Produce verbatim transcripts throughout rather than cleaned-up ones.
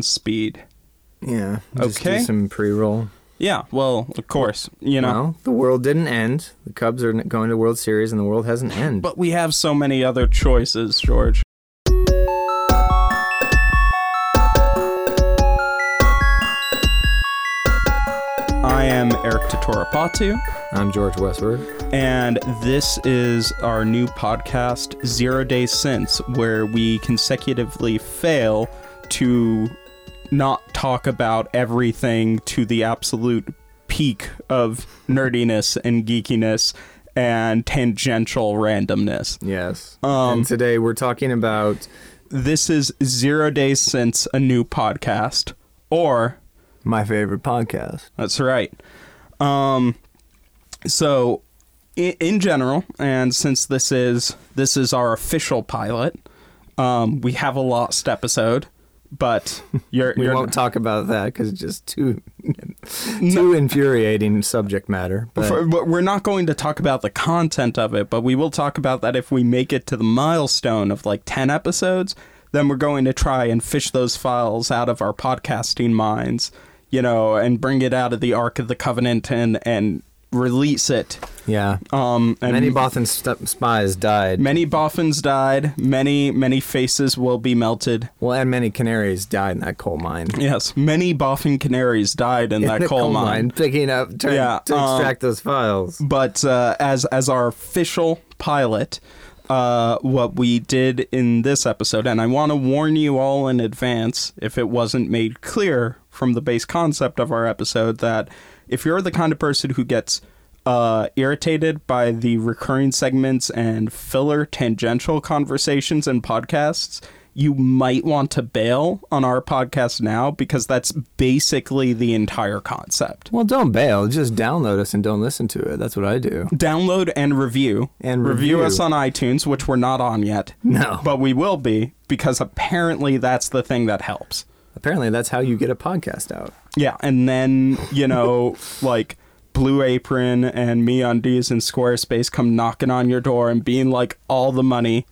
speed. Yeah. Just okay. Do some pre-roll. Yeah, well, of course, you know. Well, the world didn't end. The Cubs are going to World Series, and the world hasn't ended. But we have so many other choices, George. I am Eric Totorapatu. I'm George Westward. And this is our new podcast, Zero Days Since, where we consecutively fail to not talk about everything to the absolute peak of nerdiness and geekiness and tangential randomness. Yes. Um, and today we're talking about... This is Zero Days Since, a new podcast, or... My Favorite Podcast. That's right. Um, so, in, in general, and since this is this is our official pilot, um, we have a lost episode. But you're, we you're won't n- talk about that because it's just too too infuriating subject matter. But. For, but we're not going to talk about the content of it, but we will talk about that if we make it to the milestone of like ten episodes. Then we're going to try and fish those files out of our podcasting minds, you know, and bring it out of the Ark of the Covenant and and release it. Yeah. Um. And many Bothan st- spies died. Many Boffins died. Many, many faces will be melted. Well, and many canaries died in that coal mine. Yes. Many Boffin canaries died in, in that coal, coal mine. mine. Picking up to, yeah, to extract um, those files. But uh, as as our official pilot... Uh, what we did in this episode, and I want to warn you all in advance, if it wasn't made clear from the base concept of our episode, that if you're the kind of person who gets uh, irritated by the recurring segments and filler tangential conversations and podcasts, you might want to bail on our podcast now, because that's basically the entire concept. Well, don't bail. Just download us and don't listen to it. That's what I do. Download and review. And review. Review us on iTunes, which we're not on yet. No. But we will be, because apparently that's the thing that helps. Apparently that's how you get a podcast out. Yeah, and then, you know, like... Blue Apron and MeUndies and Squarespace come knocking on your door and being like, all the money...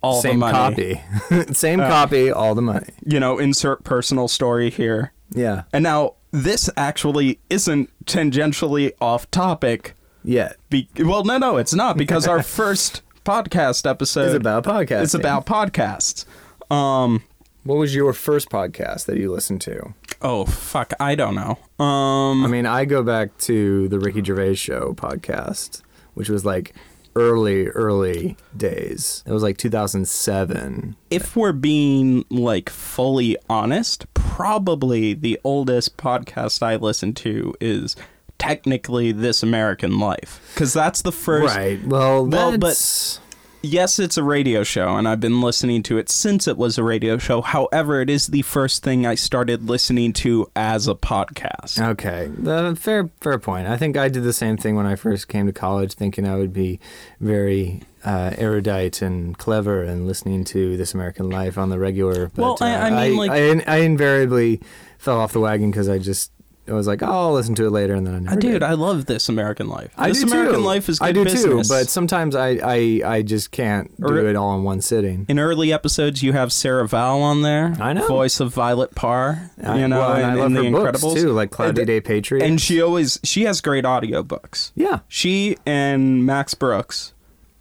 All Same the money. copy. Same uh, copy, all the money. You know, insert personal story here. Yeah. And now, this actually isn't tangentially off topic. Yet. Be- well, no, no, it's not, because our first podcast episode... is about podcasts. It's about podcasts. Um, what was your first podcast that you listened to? Oh, fuck, I don't know. Um, I mean, I go back to the Ricky Gervais Show podcast, which was like... Early, early days. It was like two thousand seven. If we're being like fully honest, probably the oldest podcast I listened to is technically This American Life. Because that's the first... Right, well, well that's... But yes, it's a radio show, and I've been listening to it since it was a radio show. However, it is the first thing I started listening to as a podcast. Okay, uh, fair, fair point. I think I did the same thing when I first came to college, thinking I would be very uh, erudite and clever and listening to This American Life on the regular. But, well, I, uh, I mean, I, like... I, I, I invariably fell off the wagon because I just... It was like, oh, I'll listen to it later, and then I never Dude, did. I love This American Life. I this do American too. Life is good business. I do business. too, but sometimes I, I, I just can't or, do it all in one sitting. In early episodes, you have Sarah Vowell on there. I know. Voice of Violet Parr. I, you know, well, and, and I love and her the books, Incredibles. too, like Cloudy and, Day Patriots. And she always, she has great audiobooks. Yeah. She and Max Brooks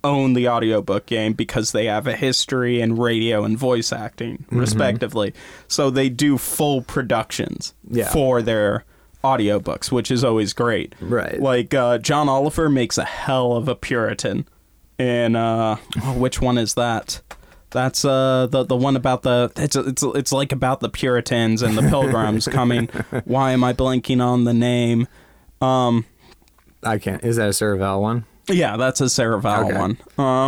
own the audiobook game because they have a history in radio and voice acting, mm-hmm. respectively. So they do full productions yeah. for their... audiobooks, which is always great. Right. Like, uh, John Oliver makes a hell of a Puritan. And, uh, oh, which one is that? That's, uh, the, the one about the, it's, it's, it's like about the Puritans and the Pilgrims coming. Why am I blanking on the name? Um, I can't, is that a Sarah Vowell one? Yeah, that's a Sarah Vowell okay. one.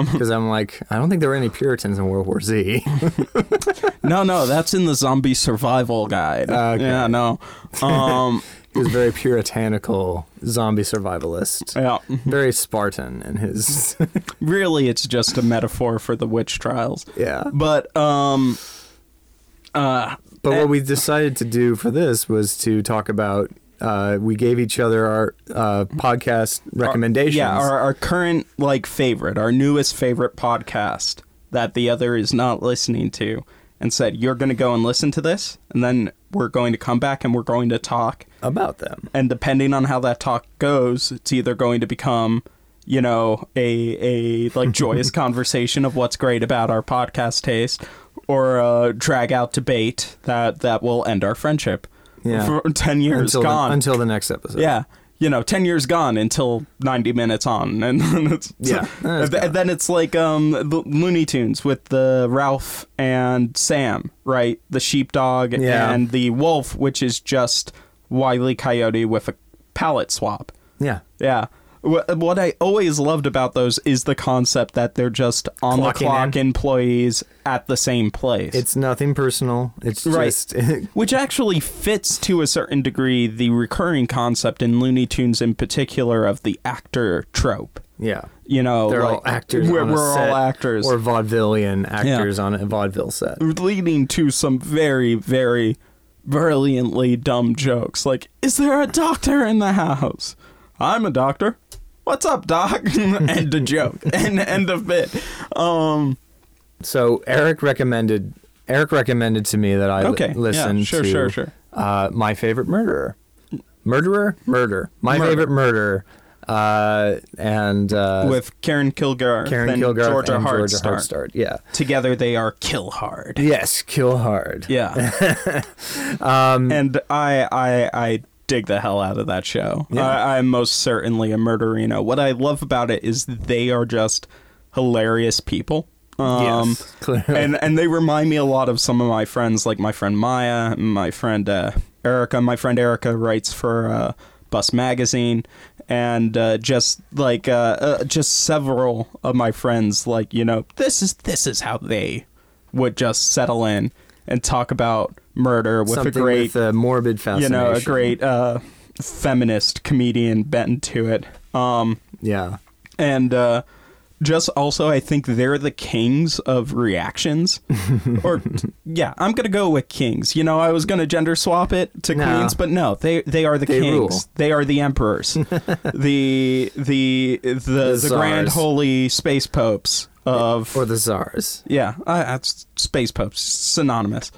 Because um, I'm like, I don't think there were any Puritans in World War Z. no, no, that's in the Zombie Survival Guide. Okay. Yeah, no. Um, he was very puritanical zombie survivalist. Yeah. Very Spartan in his... Really, it's just a metaphor for the witch trials. Yeah. But, um... Uh, but and- what we decided to do for this was to talk about... Uh, we gave each other our uh, podcast recommendations. Our, yeah, our, our current, like, favorite, our newest favorite podcast that the other is not listening to. and said, you're going to go and listen to this, and then we're going to come back and we're going to talk about them. And depending on how that talk goes, it's either going to become, you know, a, a like joyous conversation of what's great about our podcast taste, or a drag out debate that, that will end our friendship. Yeah. For ten years until gone. The, until the next episode. Yeah. You know, ten years gone until ninety minutes on. And then it's, yeah, and th- then it's like um, the Looney Tunes with the Ralph and Sam, right? The sheepdog yeah. and the wolf, which is just Wile E. Coyote with a palette swap. Yeah. Yeah. What I always loved about those is the concept that they're just on Clocking the clock in. employees at the same place. It's nothing personal. It's right. just... Which actually fits to a certain degree the recurring concept in Looney Tunes in particular of the actor trope. Yeah. You know, they're like, all actors we're, on a we're set, all actors. Or vaudevillian actors yeah. on a vaudeville set. Leading to some very, very brilliantly dumb jokes. Like, is there a doctor in the house? I'm a doctor. What's up, Doc? End of joke. End, end of bit. Um, so Eric recommended Eric recommended to me that I okay, l- listen yeah, sure, to sure, sure. Uh, My Favorite Murderer. Murderer? Murder. My Murder. Favorite Murder. Uh, and uh, with Karen Kilgarth Karen and Kilgarth Georgia Hardstark. Yeah. Together they are Kill Hard. Yes, Kill Hard. Yeah. um, and I... I, I dig the hell out of that show. Yeah. I, I'm most certainly a murderino. What I love about it is they are just hilarious people. Um, yes, clearly. And, and they remind me a lot of some of my friends, like my friend Maya, my friend uh, Erica. My friend Erica writes for uh, Bus Magazine, and uh, just like uh, uh, just several of my friends, like, you know, this is this is how they would just settle in and talk about murder with Something a great with a morbid fascination. You know, a great uh, feminist comedian bent to it. Um, yeah. And uh, just also, I think they're the kings of reactions. or, yeah, I'm going to go with kings. You know, I was going to gender swap it to no. queens, but no, they they are the they kings. Rule. They are the emperors. the, the, the, the, the grand holy space popes. Of, or the czars. Yeah. Uh, space popes. Synonymous.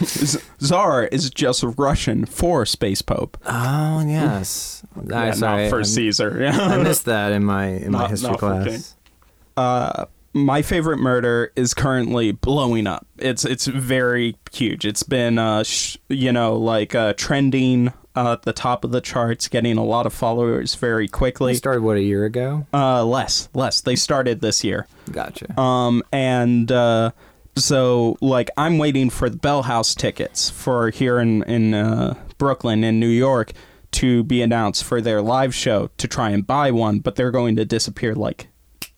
Z- Czar is just Russian for space pope. Oh, yes. I, yeah, sorry, not for I'm, Caesar. Yeah. I missed that in my in not, my history class. Uh, My Favorite Murder is currently blowing up. It's it's very huge. It's been, uh, sh- you know, like uh, trending uh, at the top of the charts, getting a lot of followers very quickly. They started, what, a year ago? Uh, less, less. They started this year. Gotcha. Um, and uh, so, like, I'm waiting for the Bell House tickets for here in, in uh, Brooklyn, in New York, to be announced for their live show to try and buy one, but they're going to disappear like...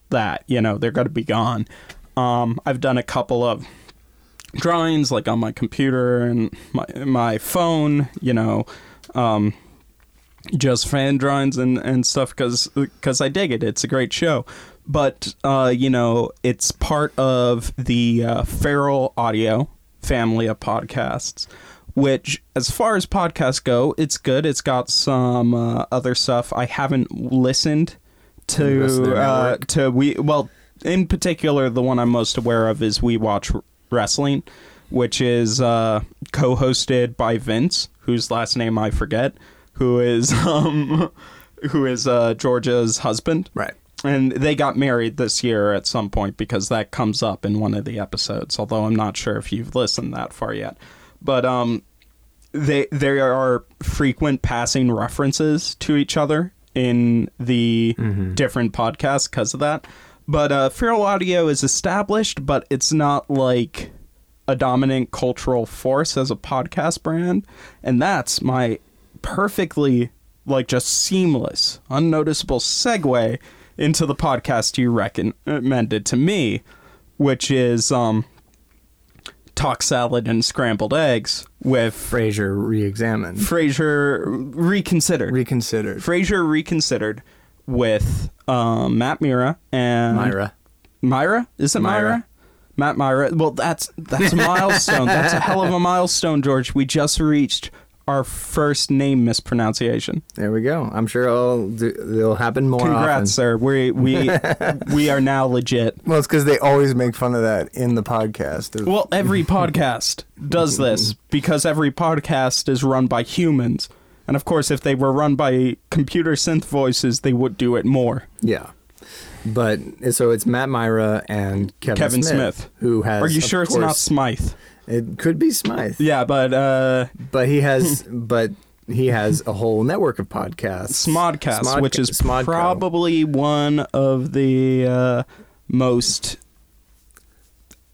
that, you know, they're going to be gone. Um, I've done a couple of drawings, like on my computer and my my phone, you know, um, just fan drawings and, and stuff because because I dig it. It's a great show. But, uh, you know, it's part of the uh, Feral Audio family of podcasts, which, as far as podcasts go, it's good. It's got some uh, other stuff. I haven't listened To uh, to we well in particular the one I'm most aware of is We Watch Wrestling, which is uh, co-hosted by Vince, whose last name I forget, who is um who is uh, Georgia's husband, right? And they got married this year at some point because that comes up in one of the episodes. Although I'm not sure if you've listened that far yet, but um they they are frequent passing references to each other in the mm-hmm. different podcasts because of that. But uh, Feral Audio is established, but it's not like a dominant cultural force as a podcast brand. And that's my perfectly, like, just seamless, unnoticeable segue into the podcast you recommended to me, which is um, Talk Salad and Scrambled Eggs with Frasier Reexamined. Frasier Reconsidered. Reconsidered. Frasier Reconsidered with um, Matt Mira and Myra. Myra? Is it Myra? Myra? Matt Mira. Well, that's that's a milestone. That's a hell of a milestone, George. We just reached our first name mispronunciation. There we go. I'm sure it'll, do, it'll happen more Congrats, often. Congrats, sir. We we we are now legit. Well, it's because they always make fun of that in the podcast. Well, every podcast does this because every podcast is run by humans. And, of course, if they were run by computer synth voices, they would do it more. Yeah. But so it's Matt Mira and Kevin, Kevin Smith, Smith, who has... Are you sure course, it's not Smythe? It could be Smythe. Yeah, but uh, but he has but he has a whole network of podcasts, Smodcast, Smodca- which is Smodco. probably one of the uh, most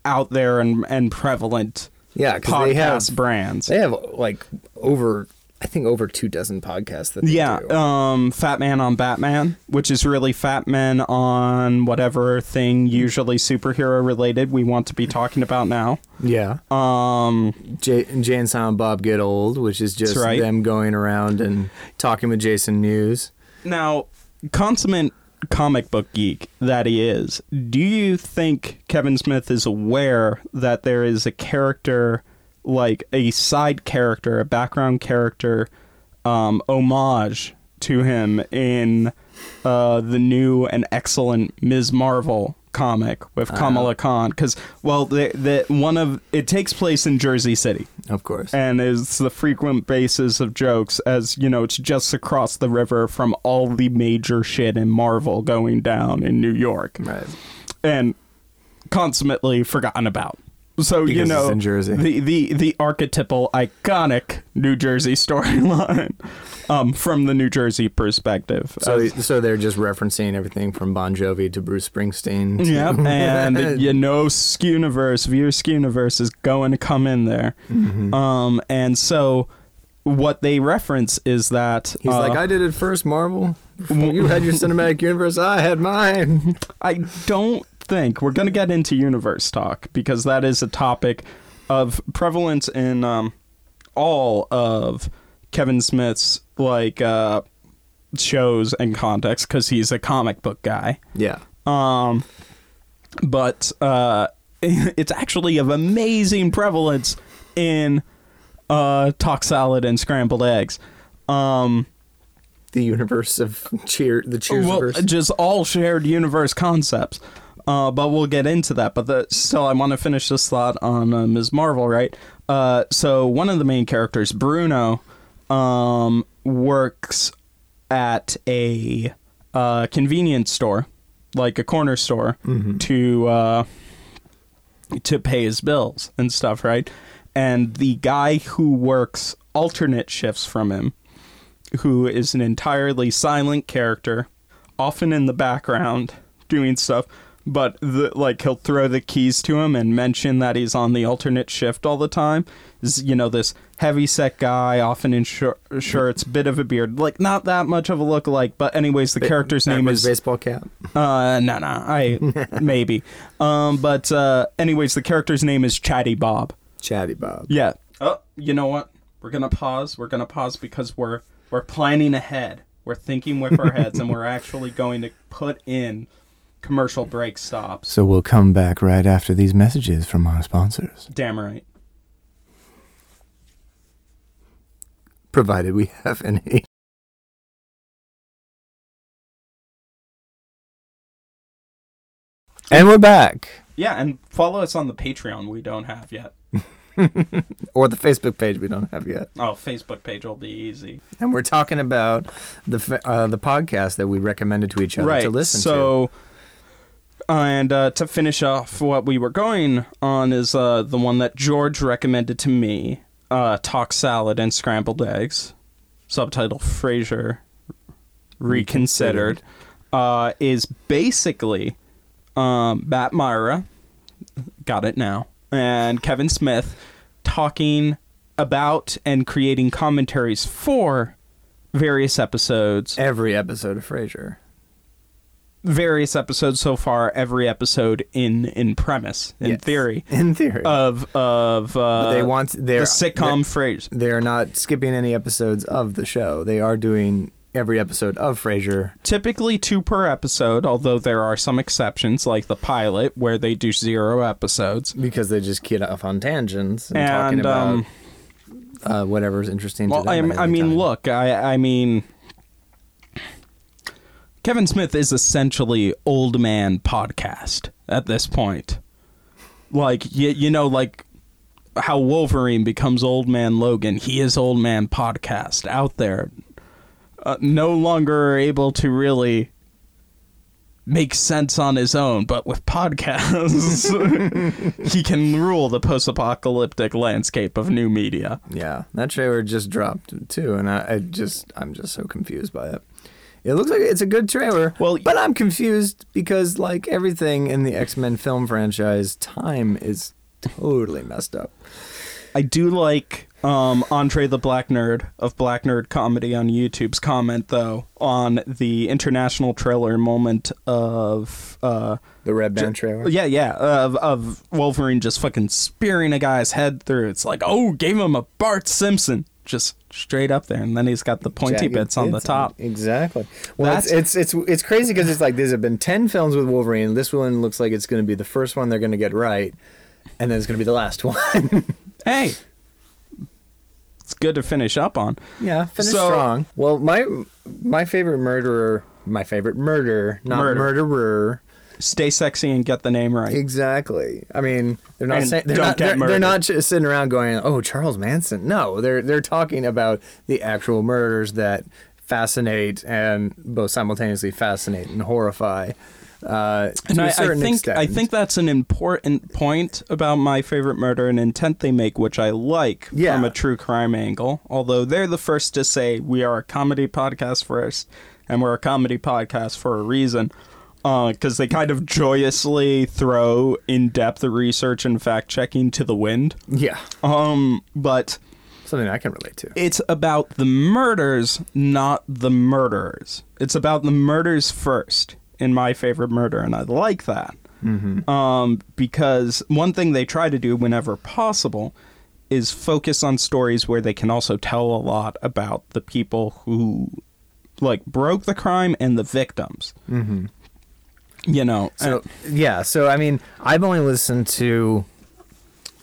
out there and and prevalent. Yeah, podcast they have, brands. They have like over. I think over two dozen podcasts that they yeah, do. Um, Fat Man on Batman, which is really Fat Men on whatever thing, usually superhero related, we want to be talking about now. Yeah. Um, J- Jane and Silent Bob Get Old, which is just right. them going around and talking with Jason Mewes. Now, consummate comic book geek that he is, do you think Kevin Smith is aware that there is a character... like a side character, a background character, um, homage to him in uh, the new and excellent Miz Marvel comic with uh-huh. Kamala Khan? Because, well, the, the one of it takes place in Jersey City, of course, and is the frequent basis of jokes, as you know, it's just across the river from all the major shit in Marvel going down in New York, right? And consummately forgotten about. So, because you know, in Jersey. The, the, the archetypal, iconic New Jersey storyline um, from the New Jersey perspective. So uh, so they're just referencing everything from Bon Jovi to Bruce Springsteen. To yep, and you know, Skewniverse, Viewer Skewniverse is going to come in there. Mm-hmm. Um, and so what they reference is that... He's uh, like, I did it first, Marvel. You had your cinematic universe, I had mine. I don't... think we're going to get into universe talk because that is a topic of prevalence in um, all of Kevin Smith's like uh, shows and context because he's a comic book guy. Yeah. Um, but uh, it's actually of amazing prevalence in uh, Talk Salad and Scrambled Eggs. Um, the universe of cheer, the Cheers. Well, just all shared universe concepts. Uh, but we'll get into that. But the, still, I want to finish this thought on uh, Miz Marvel, right? Uh, so one of the main characters, Bruno, um, works at a uh, convenience store, like a corner store, mm-hmm. to uh, to pay his bills and stuff, right? And the guy who works alternate shifts from him, who is an entirely silent character, often in the background doing stuff... But, the, like, he'll throw the keys to him and mention that he's on the alternate shift all the time. Is you know, this heavy-set guy, often in sh- shirts, bit of a beard. Like, not that much of a lookalike, but anyways, the ba- character's name is... baseball cap? Uh, no, no, I... maybe. Um, but, uh, anyways, the character's name is Chatty Bob. Chatty Bob. Yeah. Oh, you know what? We're gonna pause. We're gonna pause because we're we're planning ahead. We're thinking with our heads, and we're actually going to put in... commercial break stops. So we'll come back right after these messages from our sponsors. Damn right. Provided we have any. And we're back. Yeah, and follow us on the Patreon we don't have yet. Or the Facebook page we don't have yet. Oh, Facebook page will be easy. And we're talking about the uh, the podcast that we recommended to each other right. to listen so, to. So... And uh, to finish off what we were going on is uh, the one that George recommended to me, uh, Talk Salad and Scrambled Eggs, subtitle Frasier Reconsidered, uh, is basically um, Matt Mira, got it now, and Kevin Smith talking about and creating commentaries for various episodes. Every episode of Frasier. Various episodes so far, every episode in in premise, in yes, theory, in theory of of uh, they want the sitcom Frasier. They're not skipping any episodes of the show. They are doing every episode of Frasier. Typically two per episode, although there are some exceptions, like the pilot where they do zero episodes because they just get off on tangents and, and talking about um, uh, whatever's interesting well, to them. Well, I, I mean, time. look, I, I mean, Kevin Smith is essentially old man podcast at this point. Like, you, you know, like how Wolverine becomes old man Logan. He is old man podcast out there. Uh, no longer able to really make sense on his own, but with podcasts, he can rule the post-apocalyptic landscape of new media. Yeah, that trailer just dropped, too, and I, I just, I'm just so confused by it. It looks like it's a good trailer, well, but I'm confused because, like everything in the X-Men film franchise, time is totally messed up. I do like um, Andre the Black Nerd of Black Nerd Comedy on YouTube's comment, though, on the international trailer moment of... Uh, the Red Band ju- trailer? Yeah, yeah, of, of Wolverine just fucking spearing a guy's head through. It's like, oh, gave him a Bart Simpson. Just straight up there, and then he's got the pointy Jagged bits on the top. Exactly. Well, That's, it's it's it's, it's crazy because it's like there's been ten films with Wolverine. This one looks like it's going to be the first one they're going to get right, and then it's going to be the last one. Hey, it's good to finish up on. Yeah, finish so, strong. Well, my my favorite murderer, my favorite murder, not murder. murderer. Stay sexy and get the name right. Exactly. I mean, they're not say, they're not they're, they're not just sitting around going, "Oh, Charles Manson." No, they're they're talking about the actual murders that fascinate and both simultaneously fascinate and horrify. Uh, to and a I, certain I think extent. I think that's an important point about My Favorite Murder and intent they make, which I like yeah. from a true crime angle. Although they're the first to say we are a comedy podcast first, and we're a comedy podcast for a reason. Because uh, they kind of joyously throw in-depth research and fact-checking to the wind. Yeah. Um, but... Something I can relate to. It's about the murders, not the murderers. It's about the murders first in My Favorite Murder, and I like that. Mm-hmm. Um, because one thing they try to do whenever possible is focus on stories where they can also tell a lot about the people who, like, broke the crime and the victims. Mm-hmm. You know, so I, yeah. So I mean, I've only listened to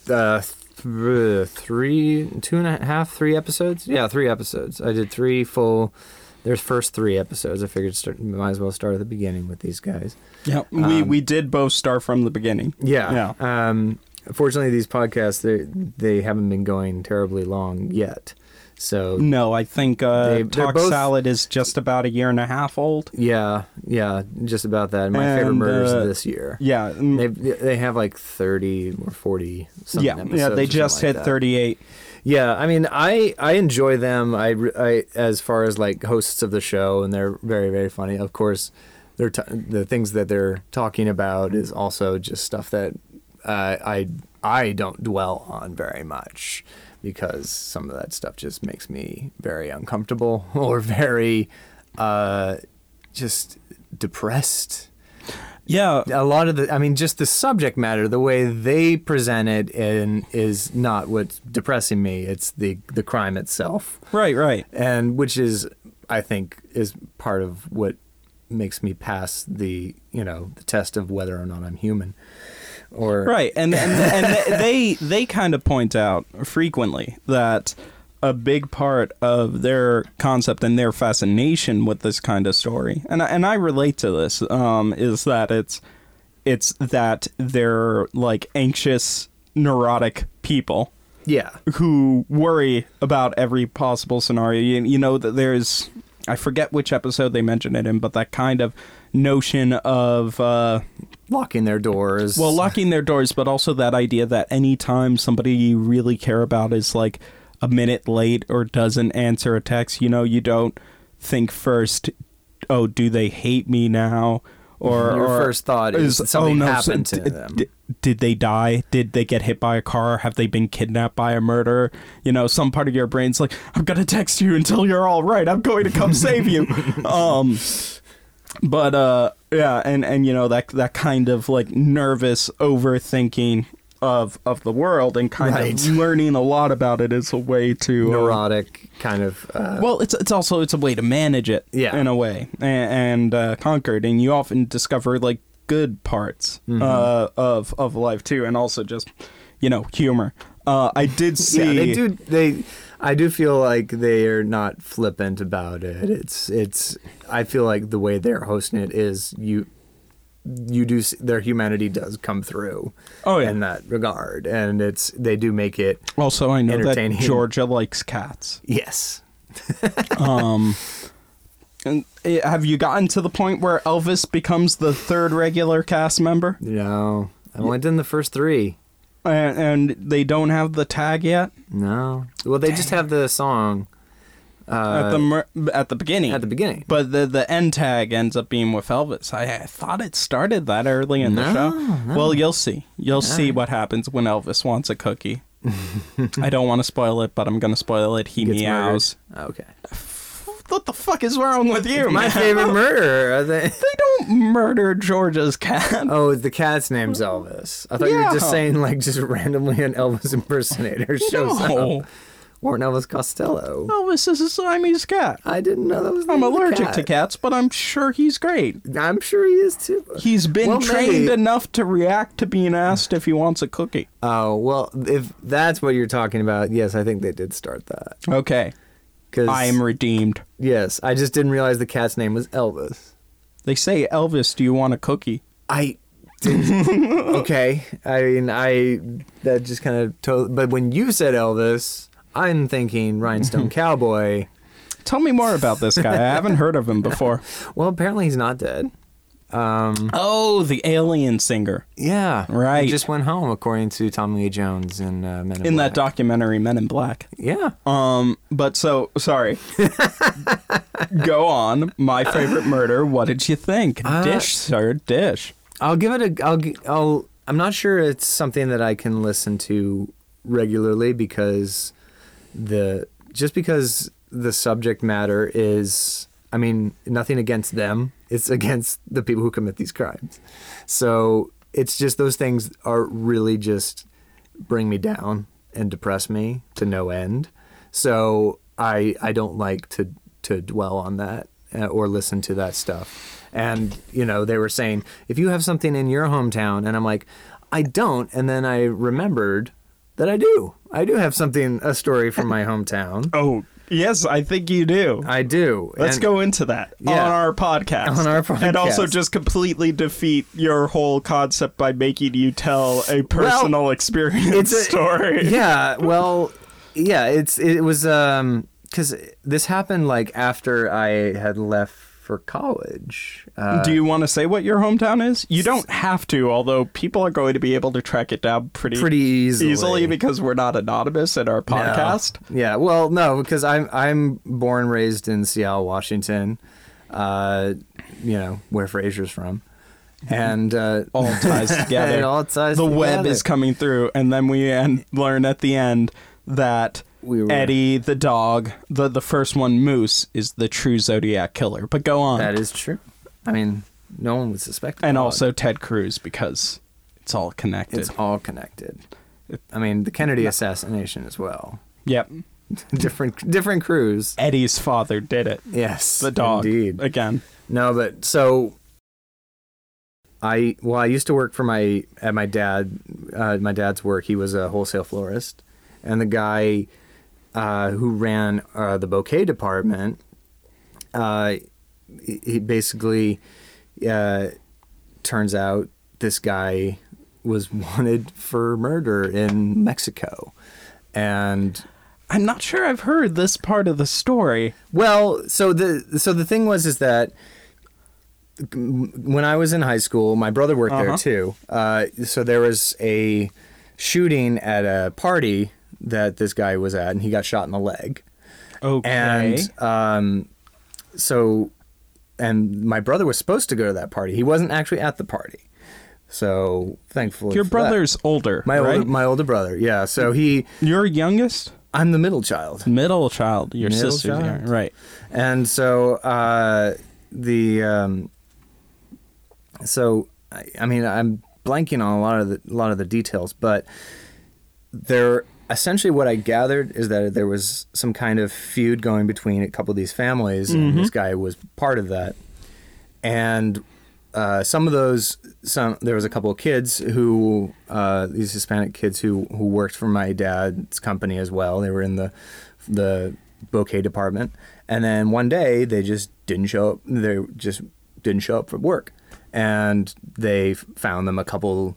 uh, th- three, two and a half, three episodes. Yeah, three episodes. I did three full. There's first three episodes. I figured start, might as well start at the beginning with these guys. Yeah, um, we we did both start from the beginning. Yeah. Yeah. Um, fortunately, these podcasts they they haven't been going terribly long yet. So no, I think uh, they, Talk both, Salad is just about a year and a half old. Yeah, yeah, just about that. My and, favorite murders uh, this year. Yeah, they they have like thirty or forty. Something yeah, episodes yeah, they just hit like thirty-eight. Yeah, I mean, I, I enjoy them. I, I as far as like hosts of the show, and they're very very funny. Of course, they're t- the things that they're talking about is also just stuff that uh, I I don't dwell on very much. Because some of that stuff just makes me very uncomfortable or very uh, just depressed. Yeah. A lot of the, I mean, just the subject matter, the way they present it in is not what's depressing me. It's the, the crime itself. Right, right. And which is, I think, is part of what makes me pass the, you know, the test of whether or not I'm human. Or... Right, and and, and they they kind of point out frequently that a big part of their concept and their fascination with this kind of story, and I, and I relate to this, um, is that it's it's that they're like anxious, neurotic people, yeah, who worry about every possible scenario. You, you know that there's I forget which episode they mentioned it in, but that kind of notion of. Uh, Locking their doors. Well, locking their doors, but also that idea that any time somebody you really care about is like a minute late or doesn't answer a text, you know, you don't think first, oh, do they hate me now? Or your or first thought is, is something oh, no, happened so, to d- them. D- did they die? Did they get hit by a car? Have they been kidnapped by a murderer? You know, some part of your brain's like, I'm going to text you until you're all right. I'm going to come save you. Um, but, uh, Yeah, and, and you know, that that kind of, like, nervous overthinking of of the world and kind right. of learning a lot about it is a way to... Neurotic uh, kind of... Uh, well, it's it's also it's a way to manage it yeah. in a way and, and uh, conquer it. And you often discover, like, good parts mm-hmm. uh, of, of life, too, and also just... you know, humor. Uh, I did see. Yeah, they do. They. I do feel like they are not flippant about it. It's. It's. I feel like the way they're hosting it is you. You do. Their humanity does come through. Oh yeah. In that regard, and it's. They do make it. Also, I know that Georgia likes cats. Yes. um. And have you gotten to the point where Elvis becomes the third regular cast member? No, I only did the first three. And, and they don't have the tag yet? No. Well, they Dang. just have the song. Uh, at the mer- at the beginning. At the beginning. But the the end tag ends up being with Elvis. I, I thought it started that early in no, the show. No. Well, you'll see. You'll All see right. what happens when Elvis wants a cookie. I don't want to spoil it, but I'm going to spoil it. He Gets meows. Murdered. Okay. What the fuck is wrong with you? My Favorite Murder. Are they? They don't murder Georgia's cat. Oh, the cat's name's Elvis. I thought yeah. you were just saying, like, just randomly an Elvis impersonator shows no. up. Or an Elvis Costello. Elvis is a Siamese cat. I didn't know that was the I'm allergic cat. to cats, but I'm sure he's great. I'm sure he is, too. He's been well, trained maybe. enough to react to being asked if he wants a cookie. Oh, well, if that's what you're talking about, yes, I think they did start that. Okay. I am redeemed. Yes, I just didn't realize the cat's name was Elvis. They say, Elvis, do you want a cookie? I didn't. Okay. I mean, I, that just kind of, to- but when you said Elvis, I'm thinking Rhinestone Cowboy. Tell me more about this guy. I haven't heard of him before. Well, apparently he's not dead. Um, oh, the alien singer. Yeah. Right. He just went home, according to Tommy Lee Jones in uh, Men in, in Black. In that documentary, Men in Black. Yeah. Um. But so, sorry. Go on. My Favorite Murder. What did you think? Uh, dish, sir. Dish. I'll give it a... I'll, I'll, I'm not sure it's something that I can listen to regularly because the... Just because the subject matter is... I mean, nothing against them. It's against the people who commit these crimes. So it's just those things are really just bring me down and depress me to no end. So I I don't like to, to dwell on that or listen to that stuff. And, you know, they were saying, if you have something in your hometown, and I'm like, I don't. And then I remembered that I do. I do have something, a story from my hometown. Oh, yes, I think you do. I do. Let's and, go into that yeah. on our podcast. On our podcast. And also just completely defeat your whole concept by making you tell a personal well, experience it's a, story. Yeah, well, yeah, it's it was um because this happened like after I had left for college. Uh, do you want to say what your hometown is? You don't have to, although people are going to be able to track it down pretty, pretty easily. easily because we're not anonymous in our podcast. No. Yeah, well, no, because I'm I'm born and raised in Seattle, Washington, uh, you know, where Frasier's from. And uh, all ties together. It all ties the together. Web is coming through, and then we end, learn at the end that... We were... Eddie the dog, the the first one, Moose, is the true Zodiac killer. But go on. That is true. I mean, no one would suspect that. And also Ted Cruz, because it's all connected. It's all connected. I mean, the Kennedy assassination as well. Yep. different different Cruz. Eddie's father did it. Yes. The dog. Indeed. Again. No, but so I well, I used to work for my at my dad uh, my dad's work. He was a wholesale florist, and the guy. Uh, who ran uh, the bouquet department, uh, he basically uh, turns out this guy was wanted for murder in Mexico. And I'm not sure I've heard this part of the story. Well, so the so the thing was is that when I was in high school, my brother worked uh-huh. there too. Uh, so there was a shooting at a party that this guy was at, and he got shot in the leg. Okay. And um, so, and my brother was supposed to go to that party. He wasn't actually at the party. So, thankfully, your brother's that. older. My right? older, my older brother. Yeah. So he. You're youngest. I'm the middle child. Middle child. Your middle sister's child. Young, right? And so uh, the um, so I, I mean I'm blanking on a lot of the a lot of the details, but there. Essentially, what I gathered is that there was some kind of feud going between a couple of these families, mm-hmm. and this guy was part of that. And uh, some of those, some there was a couple of kids who, uh, these Hispanic kids who, who worked for my dad's company as well. They were in the the bouquet department. And then one day they just didn't show up. They just didn't show up for work. And they found them a couple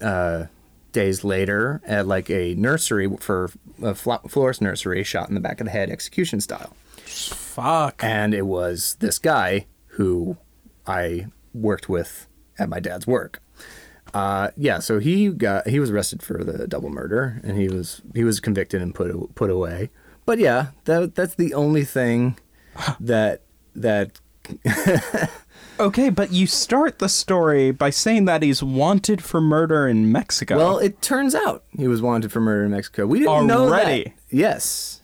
uh, days later at like a nursery for a florist nursery, shot in the back of the head, execution style. Fuck. And it was this guy who I worked with at my dad's work. Uh, yeah, so he got he was arrested for the double murder, and he was he was convicted and put put away. But yeah, that that's the only thing that that. Okay, but you start the story by saying that he's wanted for murder in Mexico. Well, it turns out he was wanted for murder in Mexico. We didn't Already. know that. Yes.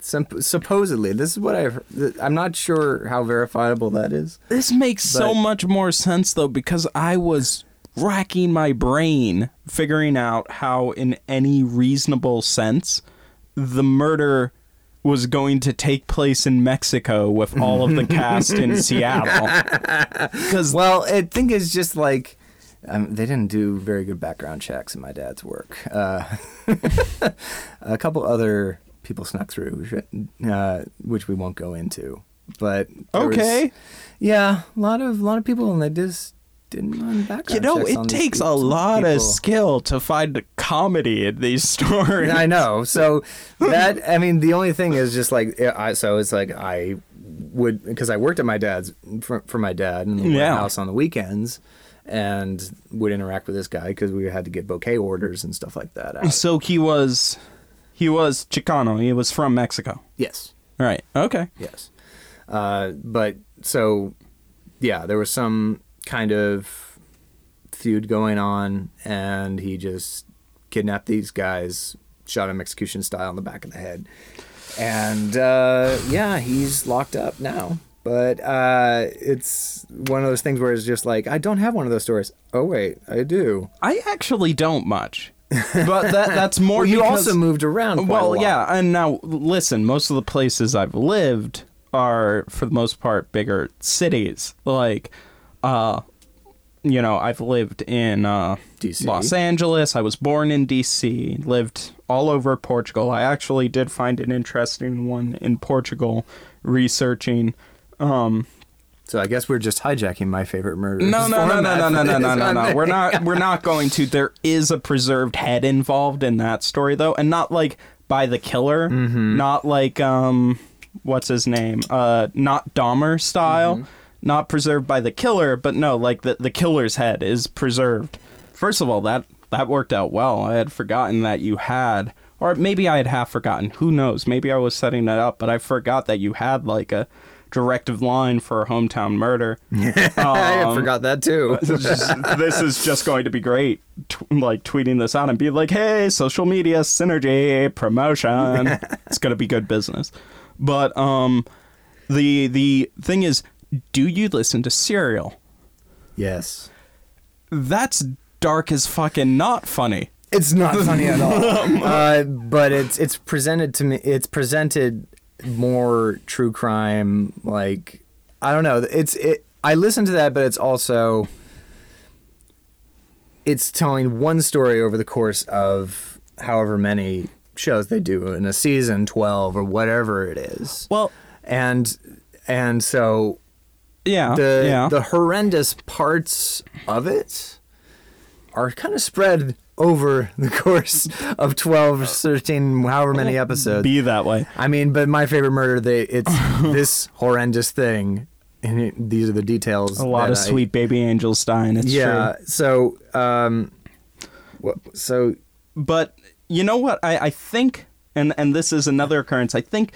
Supposedly, this is what I've heard. I'm not sure how verifiable that is. This makes but... so much more sense, though, because I was racking my brain figuring out how, in any reasonable sense, the murder was going to take place in Mexico with all of the cast in Seattle. Cause... Well, I think it's just like... Um, they didn't do very good background checks in my dad's work. Uh, a couple other... people snuck through, uh, which we won't go into. But okay, was, yeah, a lot of a lot of people, and they just didn't run background checks. You know, it takes a lot people. of skill to find a comedy in these stories. I know. So that I mean, the only thing is just like I. So it's like I would because I worked at my dad's for, for my dad in the yeah. house on the weekends. And would interact with this guy because we had to get bouquet orders and stuff like that. Out. So he was. He was Chicano. He was from Mexico. Yes. Right. Okay. Yes. Uh, but so, yeah, there was some kind of feud going on, and he just kidnapped these guys, shot him execution style in the back of the head. And, uh, yeah, he's locked up now. But uh, it's one of those things where it's just like, I don't have one of those stories. Oh, wait, I do. I actually don't much. But that, that's more well, you because, also moved around quite well a lot. Yeah, and now listen, most of the places I've lived are for the most part bigger cities, like uh you know I've lived in uh D C. Los Angeles. I was born in D C, lived all over Portugal. I actually did find an interesting one in Portugal researching um So I guess we're just hijacking My Favorite Murder. No, no, no, no, no, no, no, no, no, no. We're not. We're not going to. There is a preserved head involved in that story, though, and not like by the killer. Mm-hmm. Not like um, what's his name? Uh, not Dahmer style. Mm-hmm. Not preserved by the killer, but no, like the the killer's head is preserved. First of all, that that worked out well. I had forgotten that you had, or maybe I had half forgotten. Who knows? Maybe I was setting that up, but I forgot that you had like a. Directive line for a hometown murder. um, I forgot that too. This is just going to be great. T- like tweeting this out and be like, hey, social media synergy promotion. It's going to be good business. But um, the the thing is, do you listen to Serial? Yes. That's dark as fucking not funny. It's not funny at all. uh, but it's it's presented to me. It's presented. More true crime, like I don't know. It's it. I listen to that, but it's also it's telling one story over the course of however many shows they do in a season, twelve or whatever it is. Well, and and so yeah, the yeah. the horrendous parts of it are kind of spread. Over the course of twelve, thirteen, however many episodes. Be that way. I mean, but My Favorite Murder, they it's this horrendous thing. And it, these are the details. A lot of I, sweet baby angels dying. It's yeah, true. So, um, so. But you know what? I, I think, and, and this is another occurrence, I think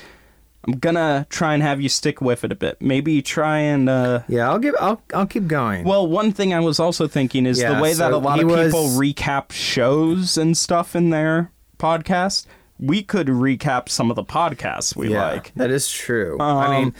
I'm going to try and have you stick with it a bit. Maybe try and... Uh... Yeah, I'll give. I'll I'll keep going. Well, one thing I was also thinking is yeah, the way so that a lot of was... people recap shows and stuff in their podcast, we could recap some of the podcasts we yeah, like. That is true. Um, I mean,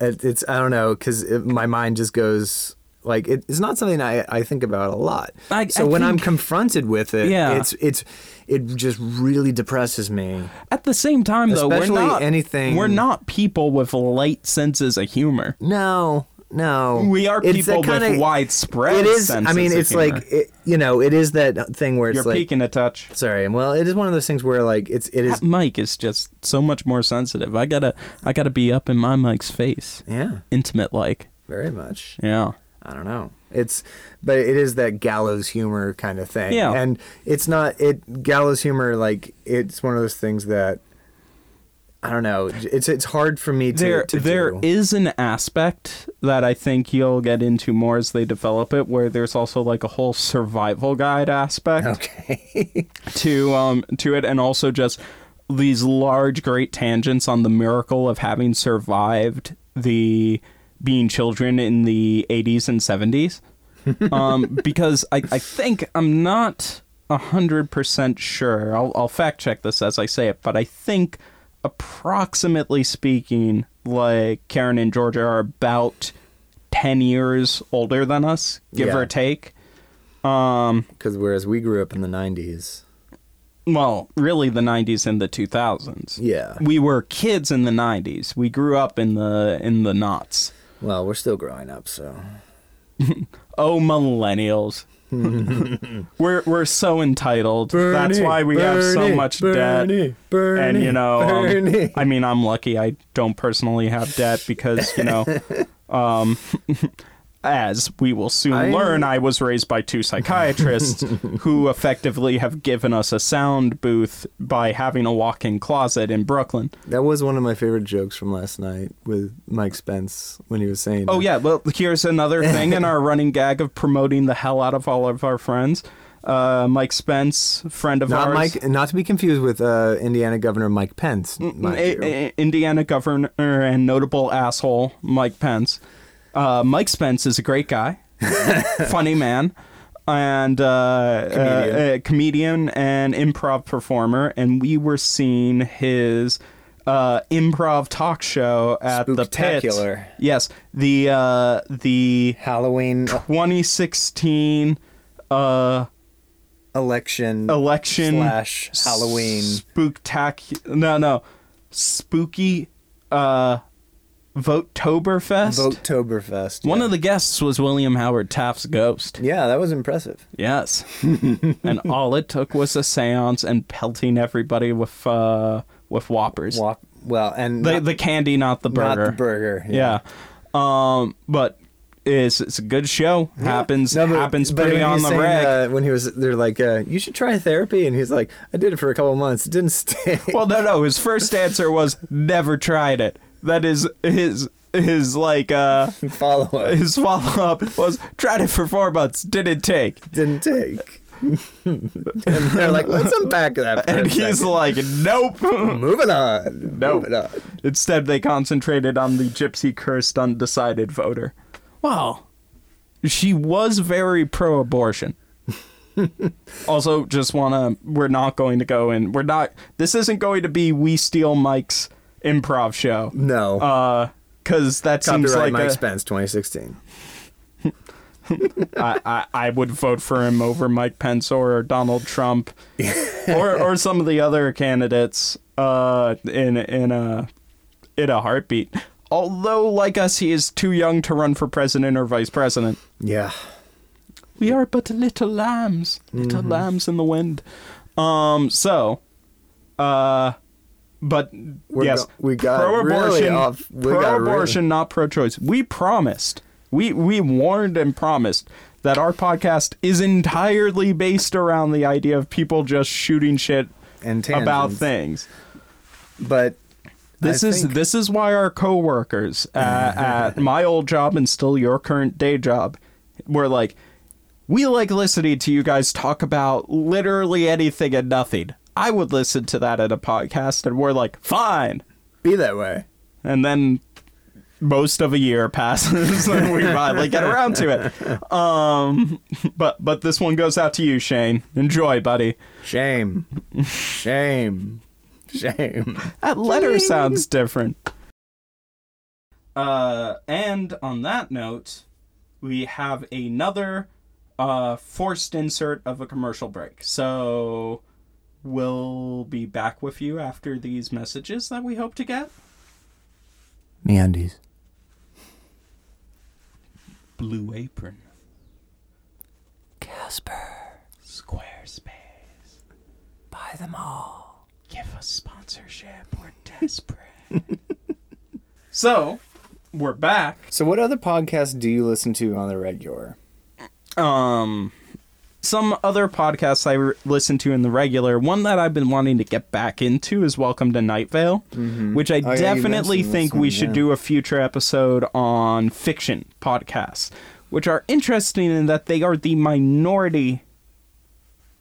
it, it's I don't know, because my mind just goes... Like, it, it's not something I, I think about a lot. I, so I when think, I'm confronted with it, yeah. it's it's it just really depresses me. At the same time, though, Especially we're not anything. We're not people with light senses of humor. No, No. We are it's people kinda, with widespread It is. I mean, it's humor. like, it, you know, it is that thing where it's You're like... You're peeking a touch. Sorry. Well, it is one of those things where, like, it's... It is, that mic is just so much more sensitive. I gotta I gotta be up in my mic's face. Yeah. Intimate-like. Very much. Yeah. I don't know. It's... But it is that gallows humor kind of thing. Yeah. And it's not... It gallows humor, like, it's one of those things that... I don't know. It's it's hard for me to There to There do. is an aspect that I think you'll get into more as they develop it, where there's also like a whole survival guide aspect okay. to um to it, and also just these large, great tangents on the miracle of having survived the being children in the eighties and seventies. Um, because I, I think I'm not a hundred percent sure. I'll I'll fact check this as I say it, but I think. Approximately speaking, like Karen and Georgia are about ten years older than us, give yeah. or take. Um, because whereas we grew up in the nineties. Well, really the nineties and the two thousands. Yeah. We were kids in the nineties. We grew up in the in the knots. Well, we're still growing up, so. Oh, millennials. we're we're so entitled. Bernie, That's why we Bernie, have so much Bernie, debt. Bernie, and you know, um, I mean, I'm lucky. I don't personally have debt because you know, um, as we will soon I... learn, I was raised by two psychiatrists who effectively have given us a sound booth by having a walk-in closet in Brooklyn. That was one of my favorite jokes from last night with Mike Spence when he was saying. Oh that. yeah, well, here's another thing in our running gag of promoting the hell out of all of our friends. Uh, Mike Spence, friend of not ours. Mike, not to be confused with uh, Indiana Governor Mike Pence. A- a- Indiana Governor and notable asshole Mike Pence. Uh, Mike Spence is a great guy, funny man, and uh, comedian. Uh, a comedian and improv performer. And we were seeing his uh, improv talk show at the Pit. Yes, the uh, the Halloween twenty sixteen uh, election election slash Halloween spooktacular. No, no, spooky. Uh, Votetoberfest? Votetoberfest. Yeah. One of the guests was William Howard Taft's ghost. Yeah, that was impressive. Yes. And all it took was a seance and pelting everybody with uh, with Whoppers. Whop- well, and the, not, the candy, not the burger. Not the burger. Yeah. yeah. Um, but it's it's a good show. Yeah. Happens no, but, happens but pretty on the saying, reg. Uh, when he was, they're like, uh, you should try therapy, and he's like, I did it for a couple of months. It didn't stay. Well, no, no. His first answer was never tried it. That is his his like uh follow up. His follow up was tried it for four months, didn't take. Didn't take. And they're like, let's unpack that. And he's second. like, nope. Moving on. Nope. Moving on. Instead, they concentrated on the gypsy cursed undecided voter. Wow, she was very pro-abortion. Also, just wanna we're not going to go in. We're not. This isn't going to be we steal Mike's. Improv show. No. Uh, because that Copyright seems like Mike a... Spence twenty sixteen. I, I, I would vote for him over Mike Pence or Donald Trump or or some of the other candidates uh, in in a in a heartbeat. Although, like us, he is too young to run for president or vice president. Yeah. We are but little lambs. Little mm-hmm. lambs in the wind. Um. So. Uh. But We're yes, go- we got pro-abortion, really off. We pro-abortion, really... not pro-choice. We promised, we we warned and promised that our podcast is entirely based around the idea of people just shooting shit and about things. But this I is think... this is why our coworkers uh, at my old job and still your current day job were like, we like listening to you guys talk about literally anything and nothing. I would listen to that at a podcast, and we're like, fine. Be that way. And then most of a year passes, and we finally get around to it. Um, but but this one goes out to you, Shane. Enjoy, buddy. Shame. Shame. Shame. That letter Shame. sounds different. Uh, and on that note, we have another uh, forced insert of a commercial break. So... We'll be back with you after these messages that we hope to get. MeUndies. Blue Apron, Casper, Squarespace. Buy them all. Give us sponsorship. We're desperate. So, we're back. So what other podcasts do you listen to on the regular? Um, some other podcasts I re- listen to in the regular. One that I've been wanting to get back into is Welcome to Night Vale, mm-hmm. which I oh, definitely yeah, think one, we yeah. should do a future episode on fiction podcasts, which are interesting in that they are the minority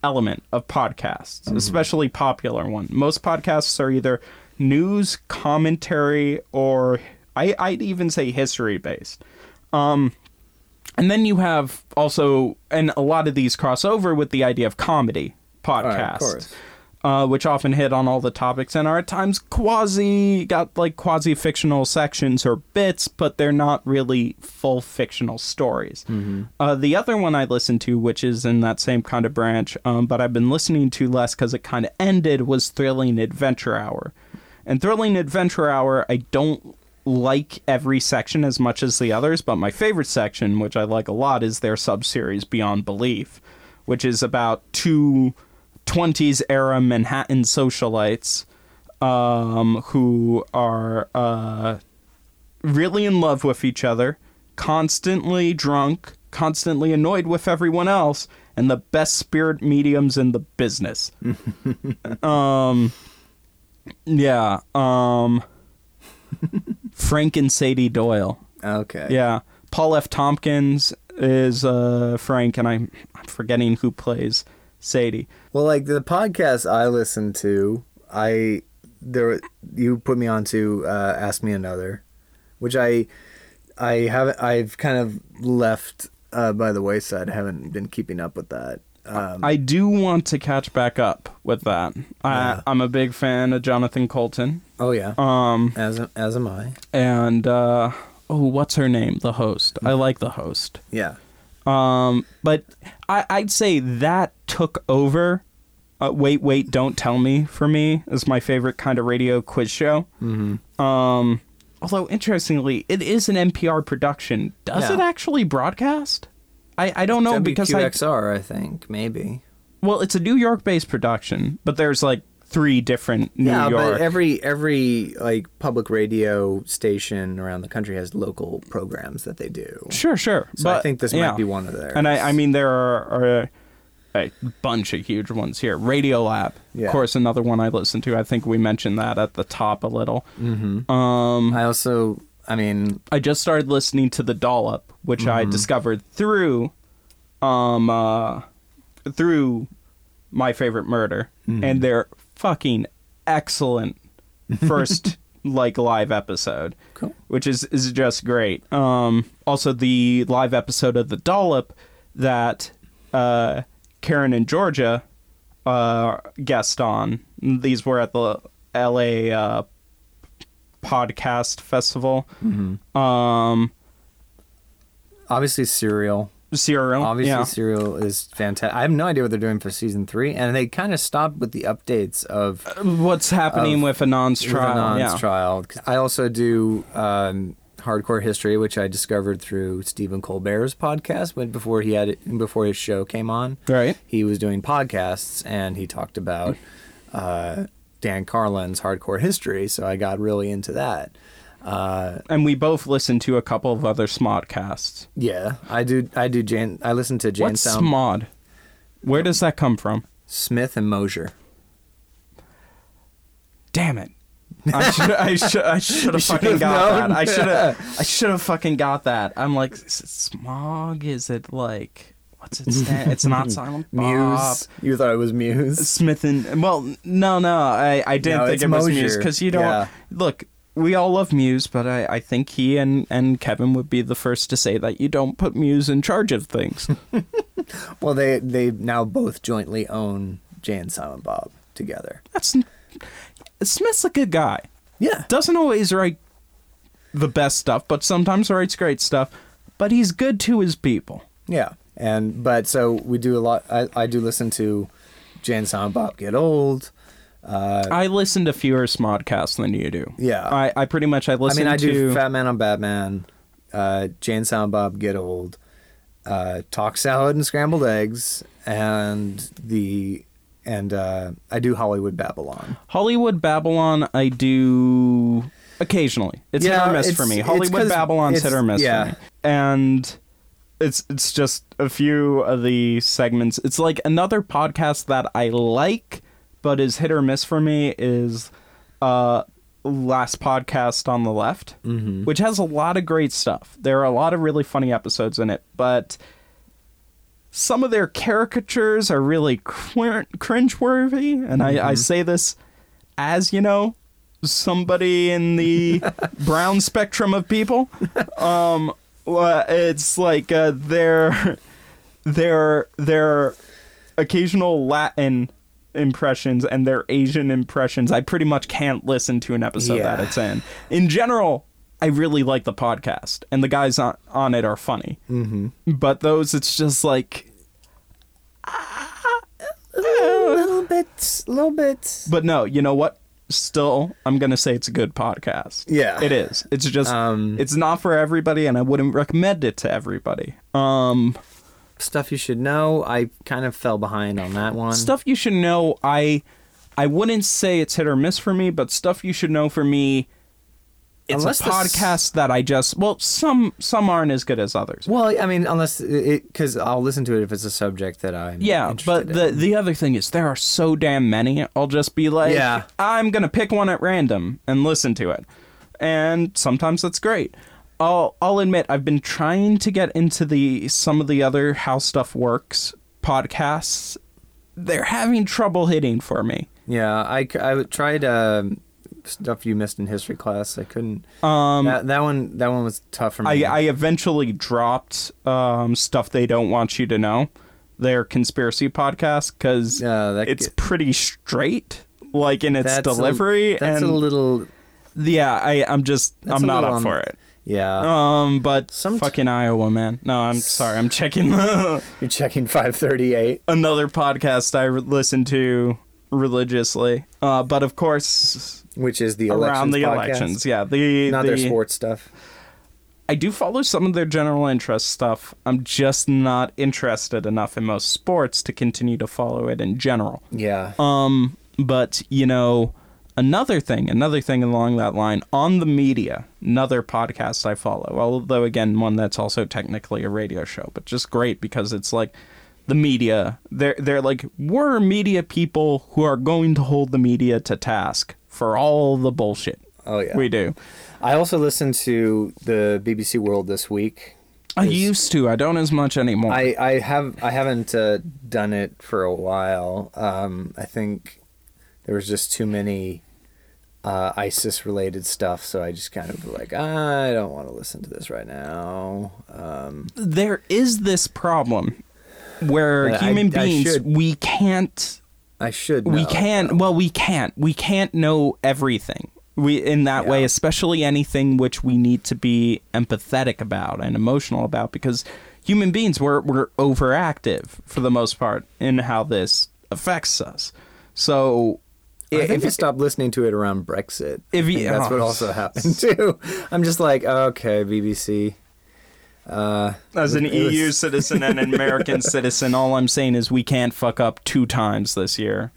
element of podcasts, mm-hmm. especially popular one. Most podcasts are either news, commentary, or I, I'd even say history-based. Um, and then you have also, and a lot of these cross over with the idea of comedy podcasts, right, uh, which often hit on all the topics and are at times quasi, got like quasi-fictional sections or bits, but they're not really full fictional stories. Mm-hmm. Uh, the other one I listened to, which is in that same kind of branch, um, but I've been listening to less because it kind of ended, was Thrilling Adventure Hour. And Thrilling Adventure Hour, I don't like every section as much as the others, but my favorite section, which I like a lot, is their sub-series Beyond Belief, which is about two twenties-era Manhattan socialites um, who are uh, really in love with each other, constantly drunk, constantly annoyed with everyone else, and the best spirit mediums in the business. um, yeah, um... Frank and Sadie Doyle. Okay. Yeah. Paul F. Tompkins is uh, Frank, and I'm, I'm forgetting who plays Sadie. Well, like the podcast I listened to, I there you put me on to uh, Ask Me Another, which I I haven't I've kind of left uh, by the wayside. I haven't been keeping up with that. Um, I do want to catch back up with that. I, yeah. I'm a big fan of Jonathan Coulton. Oh, yeah. Um, as as am I. And, uh, oh, what's her name? The host. I like the host. Yeah. Um, but I, I'd say that took over. Uh, wait, wait, don't tell me for me is my favorite kind of radio quiz show. Mm-hmm. Um, although, interestingly, it is an N P R production. Does yeah. it actually broadcast? I, I don't know W Q X R, because W Q X R, I, I think, maybe. Well, it's a New York-based production, but there's like three different New yeah, York. Yeah, but every every like public radio station around the country has local programs that they do. Sure, sure. So but, I think this yeah. might be one of theirs. And I, I mean, there are, are a, a bunch of huge ones here. Radio Lab, yeah. of course, another one I listen to. I think we mentioned that at the top a little. Mm-hmm. Um, I also. I mean, I just started listening to The Dollop, which mm-hmm. I discovered through, um, uh, through My Favorite Murder, mm-hmm. and their fucking excellent first like live episode, cool. which is, is just great. Um, also the live episode of The Dollop that uh, Karen and Georgia uh, guest on. These were at the L A Uh, podcast festival. Mm-hmm. Um, obviously Serial. Serial. Obviously yeah. Serial is fantastic. I have no idea what they're doing for season three, and they kind of stopped with the updates of uh, what's happening of, with Anand's trial. With Anand's yeah. trial. I also do um, Hardcore History, which I discovered through Stephen Colbert's podcast when before he had it, before his show came on. Right. He was doing podcasts and he talked about uh Dan Carlin's Hardcore History, so I got really into that. Uh, and we both listened to a couple of other Smodcasts. Yeah, I do. I do. Jane, I listen to Jane. What's Sound. Smod? Where does that come from? Smith and Mosier. Damn it! I should. I should. I should have fucking got known. that. I should have. I should have fucking got that. I'm like, is it smog? Is it like? What's it stand? It's not Silent Bob. Muse. You thought it was Muse. Smith and... Well, no, no. I, I didn't no, think it was Mosier. Muse. Because you don't... Yeah. Look, we all love Muse, but I, I think he and, and Kevin would be the first to say that you don't put Muse in charge of things. Well, they, they now both jointly own Jay and Silent Bob together. That's... Smith's a good guy. Yeah. Doesn't always write the best stuff, but sometimes writes great stuff. But he's good to his people. Yeah. And but so we do a lot. I, I do listen to Jane Silent Bob Get Old. Uh, I listen to fewer Smodcasts than you do. Yeah, I, I pretty much I listen. I mean, I to, do Fat Man on Batman. uh, Jane, Silent Bob, Get Old, uh, Talk Salad and Scrambled Eggs, and the and uh, I do Hollywood Babylon. Hollywood Babylon, I do occasionally. It's yeah, hit or miss for me. Hollywood Babylon's hit or miss yeah. for me. And it's it's just a few of the segments. It's like another podcast that I like, but is hit or miss for me is uh, Last Podcast on the Left, mm-hmm. which has a lot of great stuff. There are a lot of really funny episodes in it, but some of their caricatures are really cr- cringeworthy. And mm-hmm. I, I say this as, you know, somebody in the brown spectrum of people. Um, it's like uh, their, their, their occasional Latin impressions and their Asian impressions. I pretty much can't listen to an episode yeah. that it's in. In general, I really like the podcast, and the guys on, on it are funny. Mm-hmm. But those, it's just like ah, a little bit, a little bit. But no, you know what? Still, I'm gonna say it's a good podcast. Yeah, it is. It's just um, it's not for everybody, and I wouldn't recommend it to everybody. Um. Stuff You Should Know, I kind of fell behind on that one. Stuff You Should Know, I I wouldn't say it's hit or miss for me, but Stuff You Should Know for me, it's unless a podcast s- that I just... Well, some some aren't as good as others. Well, I mean, unless... Because I'll listen to it if it's a subject that I'm yeah, interested in. Yeah, but the, the other thing is there are so damn many, I'll just be like, yeah. I'm going to pick one at random and listen to it. And sometimes that's great. I'll, I'll admit, I've been trying to get into the some of the other How Stuff Works podcasts. They're having trouble hitting for me. Yeah, I, I tried uh, Stuff You Missed in History Class. I couldn't. Um, that, that one that one was tough for me. I, I eventually dropped um, Stuff They Don't Want You to Know, their conspiracy podcast, because uh, it's g- pretty straight, like in its that's delivery. A, that's and, a little... Yeah, I, I'm just, I'm not up for it. Yeah. Um. But Some t- fucking Iowa, man. No, I'm sorry. I'm checking. The, You're checking five thirty-eight. Another podcast I re- listen to religiously. Uh. But of course, which is the around elections the podcast. elections. Yeah. The not the, their sports stuff. I do follow some of their general interest stuff. I'm just not interested enough in most sports to continue to follow it in general. Yeah. Um. But you know. Another thing, another thing along that line, On the Media, another podcast I follow, although, again, one that's also technically a radio show, but just great because it's like the media. They're, they're like, we're media people who are going to hold the media to task for all the bullshit. Oh, yeah. We do. I also listened to the B B C World This Week. I used to. I don't as much anymore. I, I, have, I haven't uh, done it for a while. Um, I think... There was just too many uh, ISIS-related stuff, so I just kind of was like, I don't want to listen to this right now. Um, there is this problem where human I, beings, I should, we can't... I should know. We can't... Well, we can't. We can't know everything we in that yeah. way, especially anything which we need to be empathetic about and emotional about, because human beings, we're, we're overactive, for the most part, in how this affects us. So... I think if, I stopped listening to it around Brexit. If you, that's oh. what also happened too. I'm just like, okay, B B C. Uh, As an E U was... citizen and an American citizen, all I'm saying is we can't fuck up two times this year.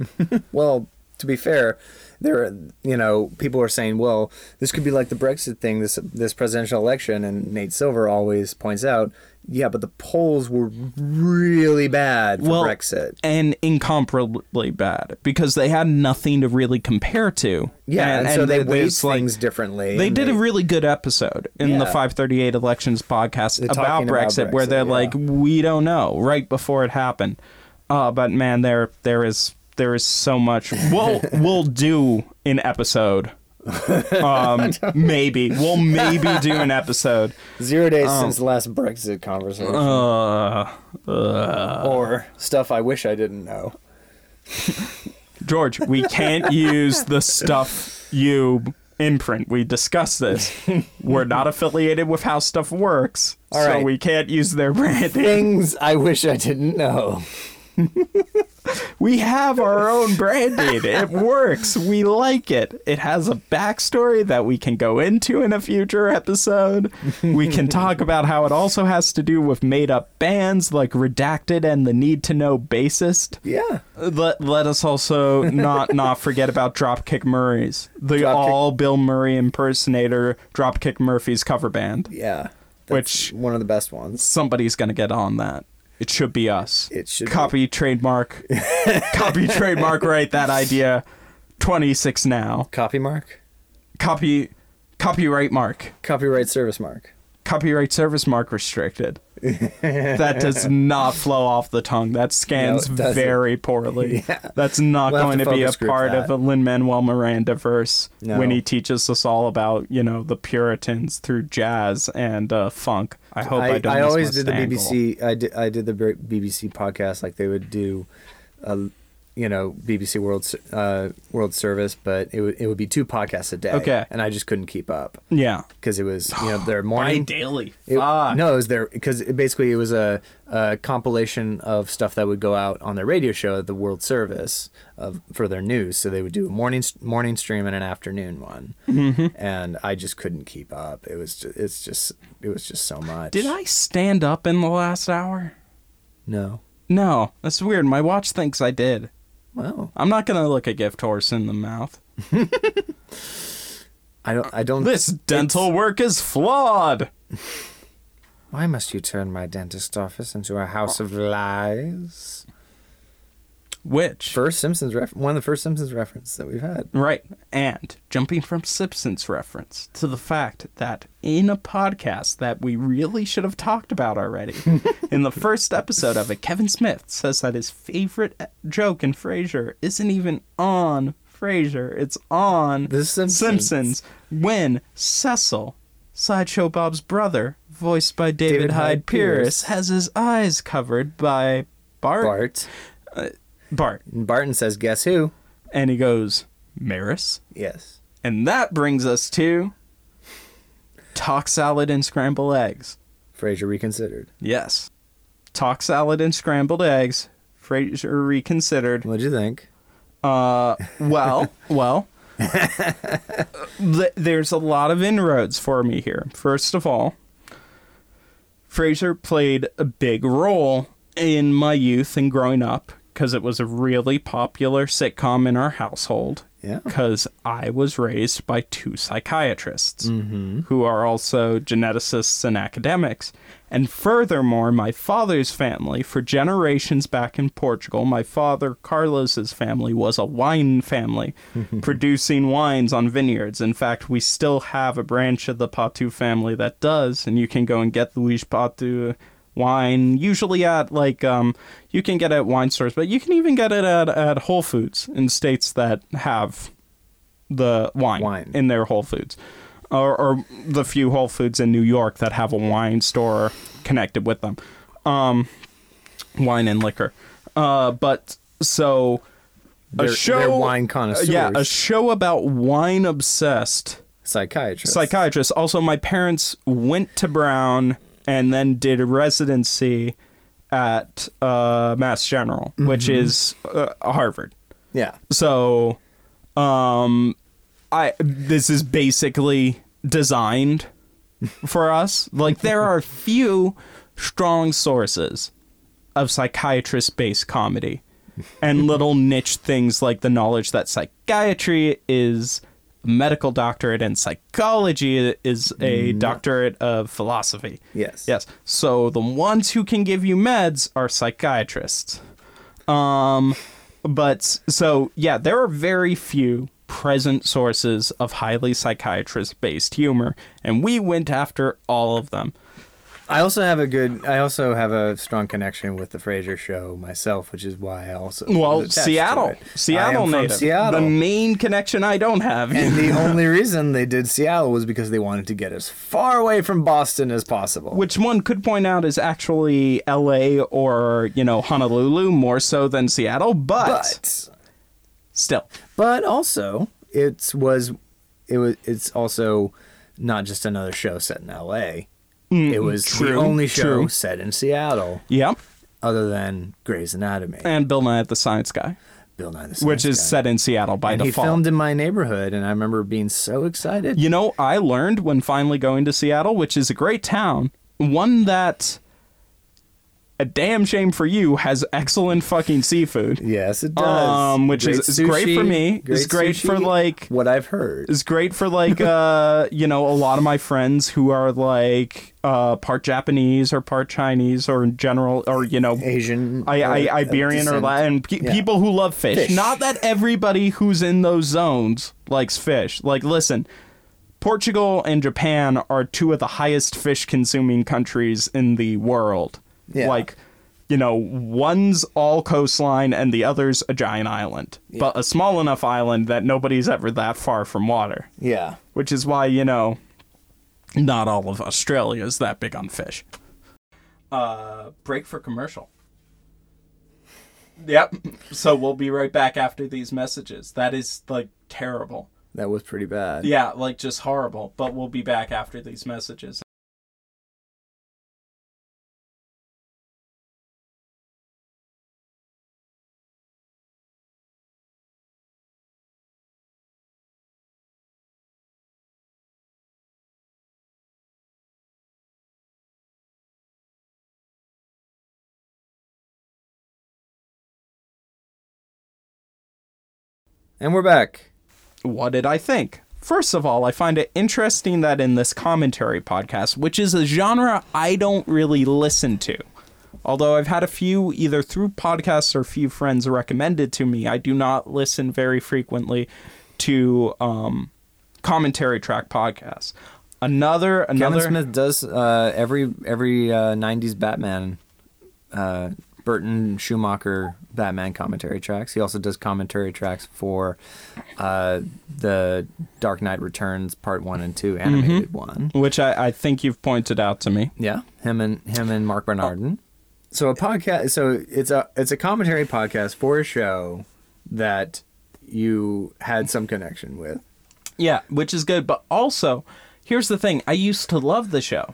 Well, to be fair, there, are, you know, people are saying, well, this could be like the Brexit thing, this this presidential election, and Nate Silver always points out. Yeah, but the polls were really bad for well, Brexit. And incomparably bad, because they had nothing to really compare to. Yeah, and, and so they weighed things like, differently. They did they, a really good episode in yeah. the five thirty-eight Elections podcast about Brexit, about Brexit, where they're yeah. like, we don't know, right before it happened. Uh, but man, there there is there is so much. We'll, we'll do an episode. um maybe we'll maybe do an episode zero days um, since the last Brexit conversation uh, uh, or stuff I wish I didn't know. George, we can't use the Stuff You imprint. We discussed this. We're not affiliated with How Stuff Works. All right. So we can't use their branding. Things I wish I didn't know. We have our own branding. It works. We like it. It has a backstory that we can go into in a future episode. We can talk about how it also has to do with made-up bands like Redacted and the Need to Know Bassist. Yeah. Let, let us also not not forget about Dropkick Murphys, the Dropkick. all Bill Murray impersonator Dropkick Murphys cover band. Yeah. That's which one of the best ones. Somebody's going to get on that. It should be us. It should copy be. trademark. Copy trademark. Write that idea. twenty-six now. Copy mark. Copy. Copyright mark. Copyright service mark. Copyright service mark restricted. That does not flow off the tongue. That scans no, very poorly. Yeah. That's not we'll going to, to be a part that. of a Lin-Manuel Miranda verse no. when he teaches us all about, you know, the Puritans through jazz and uh, funk. I hope I, I don't. I always did the B B C. I did, I did the B B C podcast like they would do, uh, you know, B B C World uh, World Service, but it would it would be two podcasts a day. Okay, and I just couldn't keep up. Yeah, because it was you know their morning daily. Ah, no, it was their because basically it was a, a compilation of stuff that would go out on their radio show at the World Service of for their news. So they would do a morning morning stream and an afternoon one, mm-hmm. and I just couldn't keep up. It was just, it's just. It was just so much. Did I stand up in the last hour? No. No. That's weird. My watch thinks I did. Well. I'm not going to look a gift horse in the mouth. I don't... I don't. This dental it's... work is flawed. Why must you turn my dentist office into a house of lies? Which? First Simpsons reference. One of the first Simpsons references that we've had. Right. And jumping from Simpsons reference to the fact that in a podcast that we really should have talked about already, in the first episode of it, Kevin Smith says that his favorite joke in Frasier isn't even on Frasier. It's on The Simpsons. Simpsons when Cecil, Sideshow Bob's brother, voiced by David, David Hyde, Hyde Pierce, has his eyes covered by Bart. Bart. Uh, Bart. And Barton says, guess who? And he goes, Maris? Yes. And that brings us to Talk Salad and Scrambled Eggs. Frasier Reconsidered. Yes. Talk Salad and Scrambled Eggs. Frasier Reconsidered. What'd you think? Uh, well, well. th- there's a lot of inroads for me here. First of all, Frasier played a big role in my youth and growing up. Because it was a really popular sitcom in our household. Yeah. Because I was raised by two psychiatrists mm-hmm. who are also geneticists and academics. And furthermore, my father's family, for generations back in Portugal, my father Carlos's family was a wine family, producing wines on vineyards. In fact, we still have a branch of the Patu family that does, and you can go and get Luís Patu wine, usually at like um you can get it at wine stores, but you can even get it at, at Whole Foods in states that have the wine, wine. in their Whole Foods, or, or the few Whole Foods in New York that have a wine store connected with them, um wine and liquor, uh but so they're, a show they're wine connoisseurs. Yeah, a show about wine obsessed psychiatrists. Psychiatrists. Also, my parents went to Brown and then did a residency at uh, Mass General, mm-hmm. which is uh, Harvard. Yeah. So um, I this is basically designed for us. Like, there are few strong sources of psychiatrist-based comedy and little niche things like the knowledge that psychiatry is medical doctorate and psychology is a doctorate of philosophy. Yes. Yes. So the ones who can give you meds are psychiatrists. Um, but so, yeah, there are very few present sources of highly psychiatrist-based humor, and we went after all of them. I also have a good, I also have a strong connection with the Frasier show myself, which is why I also. Well, Seattle. Seattle native. Seattle. The main connection I don't have. And the only reason they did Seattle was because they wanted to get as far away from Boston as possible. Which one could point out is actually L A or, you know, Honolulu more so than Seattle, but. But. Still. But also, it was, it was, it's also not just another show set in L A. It was true, the only show true. set in Seattle. Yep. other than Grey's Anatomy. And Bill Nye the Science Guy. Bill Nye the Science Guy. Which is set in Seattle by default. He filmed in my neighborhood, and I remember being so excited. You know, I learned when finally going to Seattle, which is a great town, one that... a damn shame for you has excellent fucking seafood. Yes, it does. Um, which great is, is sushi, great for me. Great it's great sushi, for like what I've heard. It's great for like uh, you know, a lot of my friends who are like uh, part Japanese or part Chinese or in general or you know Asian, I, I, or Iberian or Latin pe- yeah. people who love fish. fish. Not that everybody who's in those zones likes fish. Like, listen. Portugal and Japan are two of the highest fish consuming countries in the world. Yeah. Like, you know, one's all coastline and the other's a giant island, yeah. but a small enough island that nobody's ever that far from water. Yeah. Which is why, you know, not all of Australia is that big on fish. Uh, break for commercial. Yep. So we'll be right back after these messages. That is, like, terrible. That was pretty bad. Yeah, like, just horrible. But we'll be back after these messages. And we're back. What did I think? First of all, I find it interesting that in this commentary podcast, which is a genre I don't really listen to, although I've had a few either through podcasts or a few friends recommended to me, I do not listen very frequently to um, commentary track podcasts. Another, another. Kevin Smith does uh, every every uh, nineties Batman. Uh, Burton Schumacher Batman commentary tracks. He also does commentary tracks for uh, the Dark Knight Returns Part One and Two animated mm-hmm. one, which I, I think you've pointed out to me. Yeah, him and him and Mark Bernardin. Oh. So a podcast. So it's a it's a commentary podcast for a show that you had some connection with. Yeah, which is good. But also, here's the thing: I used to love the show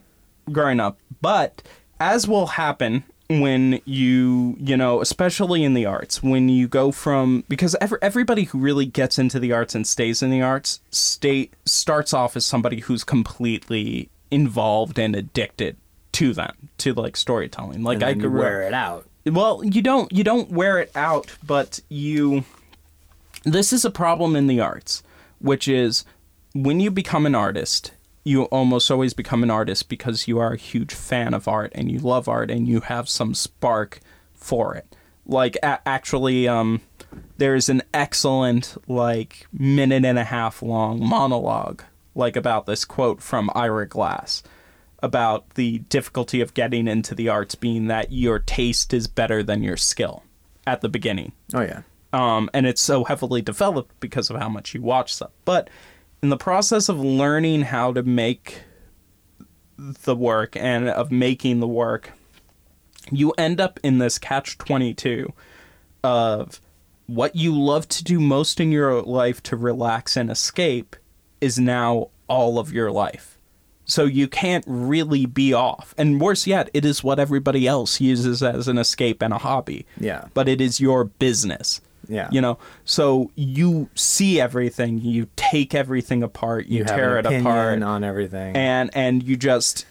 growing up, but as will happen. When you, you know, especially in the arts, when you go from, because every, everybody who really gets into the arts and stays in the arts stay, starts off as somebody who's completely involved and addicted to them, to like storytelling. Like, and then I could wear it out. Well, you don't, you don't wear it out, but you, this is a problem in the arts, which is when you become an artist, you almost always become an artist because you are a huge fan of art and you love art and you have some spark for it. Like, a- actually, um, there's an excellent, like, minute and a half long monologue, like, about this quote from Ira Glass about the difficulty of getting into the arts being that your taste is better than your skill at the beginning. Oh, yeah. Um, and it's so heavily developed because of how much you watch stuff. But... in the process of learning how to make the work and of making the work, you end up in this catch twenty-two of what you love to do most in your life to relax and escape is now all of your life. So you can't really be off. And worse yet, it is what everybody else uses as an escape and a hobby. Yeah. But it is your business. Yeah. You know, so you see everything, you take everything apart, you, you tear it apart on everything. And and you just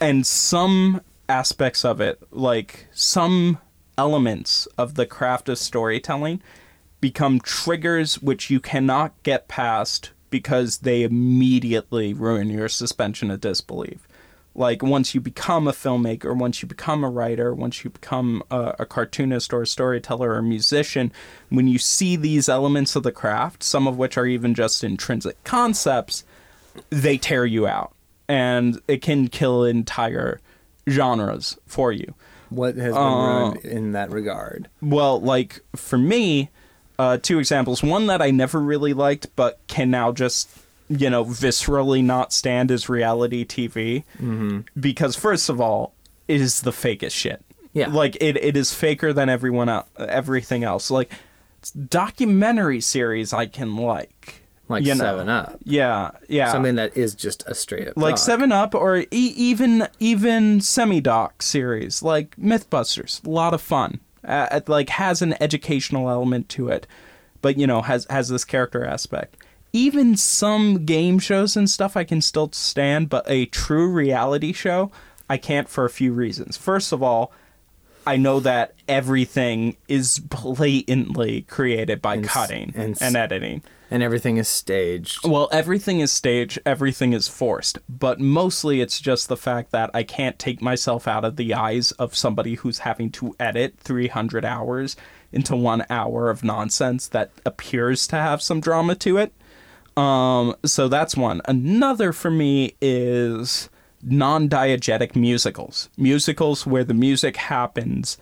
and some aspects of it, like some elements of the craft of storytelling become triggers which you cannot get past because they immediately ruin your suspension of disbelief. Like, once you become a filmmaker, once you become a writer, once you become a, a cartoonist or a storyteller or a musician, when you see these elements of the craft, some of which are even just intrinsic concepts, they tear you out. And it can kill entire genres for you. What has been uh, ruined in that regard? Well, like, for me, uh, two examples. One that I never really liked, but can now just... you know, viscerally not stand as reality T V mm-hmm. because first of all, it is the fakest shit. Yeah, like it, it is faker than everyone else, everything else. Like documentary series I can like, like you know, Seven Up. Yeah, yeah. Something that is just a straight up like doc. Seven Up, or e- even even semi doc series like MythBusters. A lot of fun. Uh, it, like has an educational element to it, but you know has has this character aspect. Even some game shows and stuff I can still stand, but a true reality show, I can't for a few reasons. First of all, I know that everything is blatantly created by and, cutting and, and editing. And everything is staged. Well, everything is staged. Everything is forced. But mostly it's just the fact that I can't take myself out of the eyes of somebody who's having to edit three hundred hours into one hour of nonsense that appears to have some drama to it. Um, so that's one. Another for me is non-diegetic musicals. Musicals where the music happens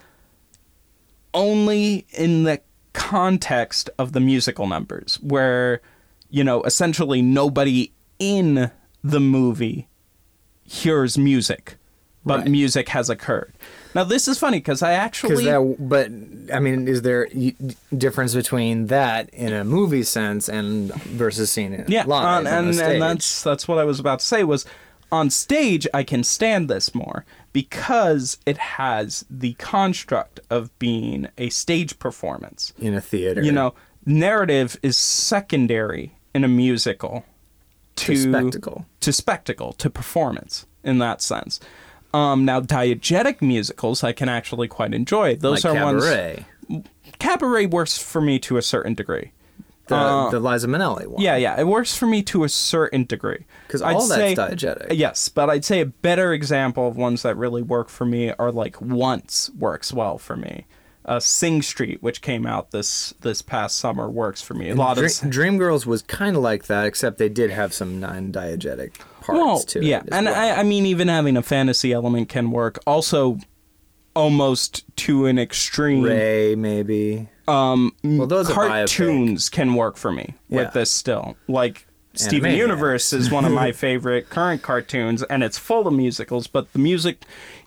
only in the context of the musical numbers, where, you know, essentially nobody in the movie hears music, but right. music has occurred. Now, this is funny because I actually... That, but, I mean, is there a difference between that in a movie sense and versus seeing it yeah, live on, on and, and that's that's what I was about to say was, on stage, I can stand this more because it has the construct of being a stage performance. In a theater. You know, narrative is secondary in a musical to... To spectacle. To spectacle, to performance, in that sense. Um, now, diegetic musicals I can actually quite enjoy. Those like are Cabaret. Ones. Cabaret works for me to a certain degree. The, uh, the Liza Minnelli one. Yeah, yeah. It works for me to a certain degree. Because all that's diegetic. Yes, but I'd say a better example of ones that really work for me are like Once works well for me. Uh, Sing Street, which came out this this past summer, works for me. A and lot Dream, of Dreamgirls was kind of like that, except they did have some non-diegetic parts well, to yeah. it. Yeah, and well. I, I mean, even having a fantasy element can work. Also, almost to an extreme. Ray, maybe. Um, well, those cartoons are can work for me yeah. with this still. Like Steven Universe is one of my favorite current cartoons, and it's full of musicals, but the music.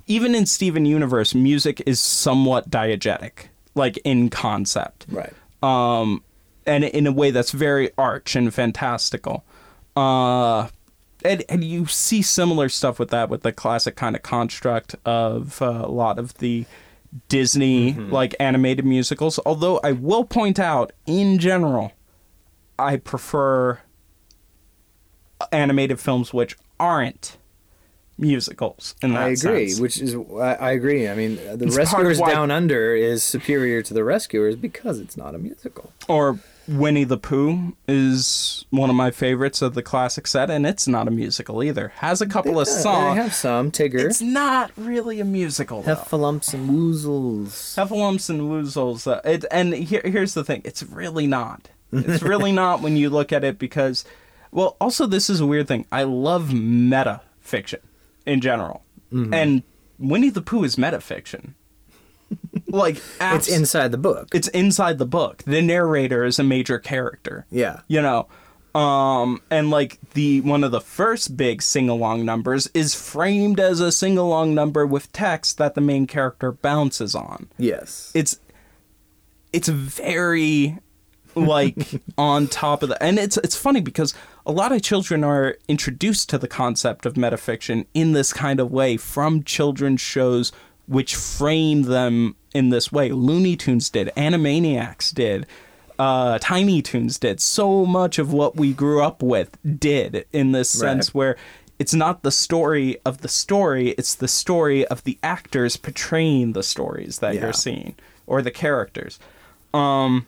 Even in Steven Universe, music is somewhat diegetic, like in concept. Right. Um, and in a way that's very arch and fantastical. Uh, and, and you see similar stuff with that, with the classic kind of construct of uh, a lot of the Disney, mm-hmm. like, animated musicals. Although I will point out, in general, I prefer animated films which aren't musicals in that I agree sense. Which is I, I agree I mean The it's Rescuers why... Down Under is superior to The Rescuers because it's not a musical. Or Winnie the Pooh is one of my favorites of the classic set, and it's not a musical either. Has a couple they, of songs. I have some Tigger. It's not really a musical though. Heffalumps and Woozles. Heffalumps and Woozles uh, it, and here, here's the thing, it's really not it's really not when you look at it, because well also this is a weird thing, I love meta fiction in general. Mm-hmm. And Winnie the Pooh is metafiction. Like abs- it's inside the book. It's inside the book. The narrator is a major character. Yeah. You know, um, and like the one of the first big sing-along numbers is framed as a sing-along number with text that the main character bounces on. Yes. It's it's very like on top of the, and it's it's funny because a lot of children are introduced to the concept of metafiction in this kind of way from children's shows which frame them in this way. Looney Tunes did, Animaniacs did, uh, Tiny Toons did. So much of what we grew up with did in this sense right. where it's not the story of the story, it's the story of the actors portraying the stories that yeah. you're seeing, or the characters. Um...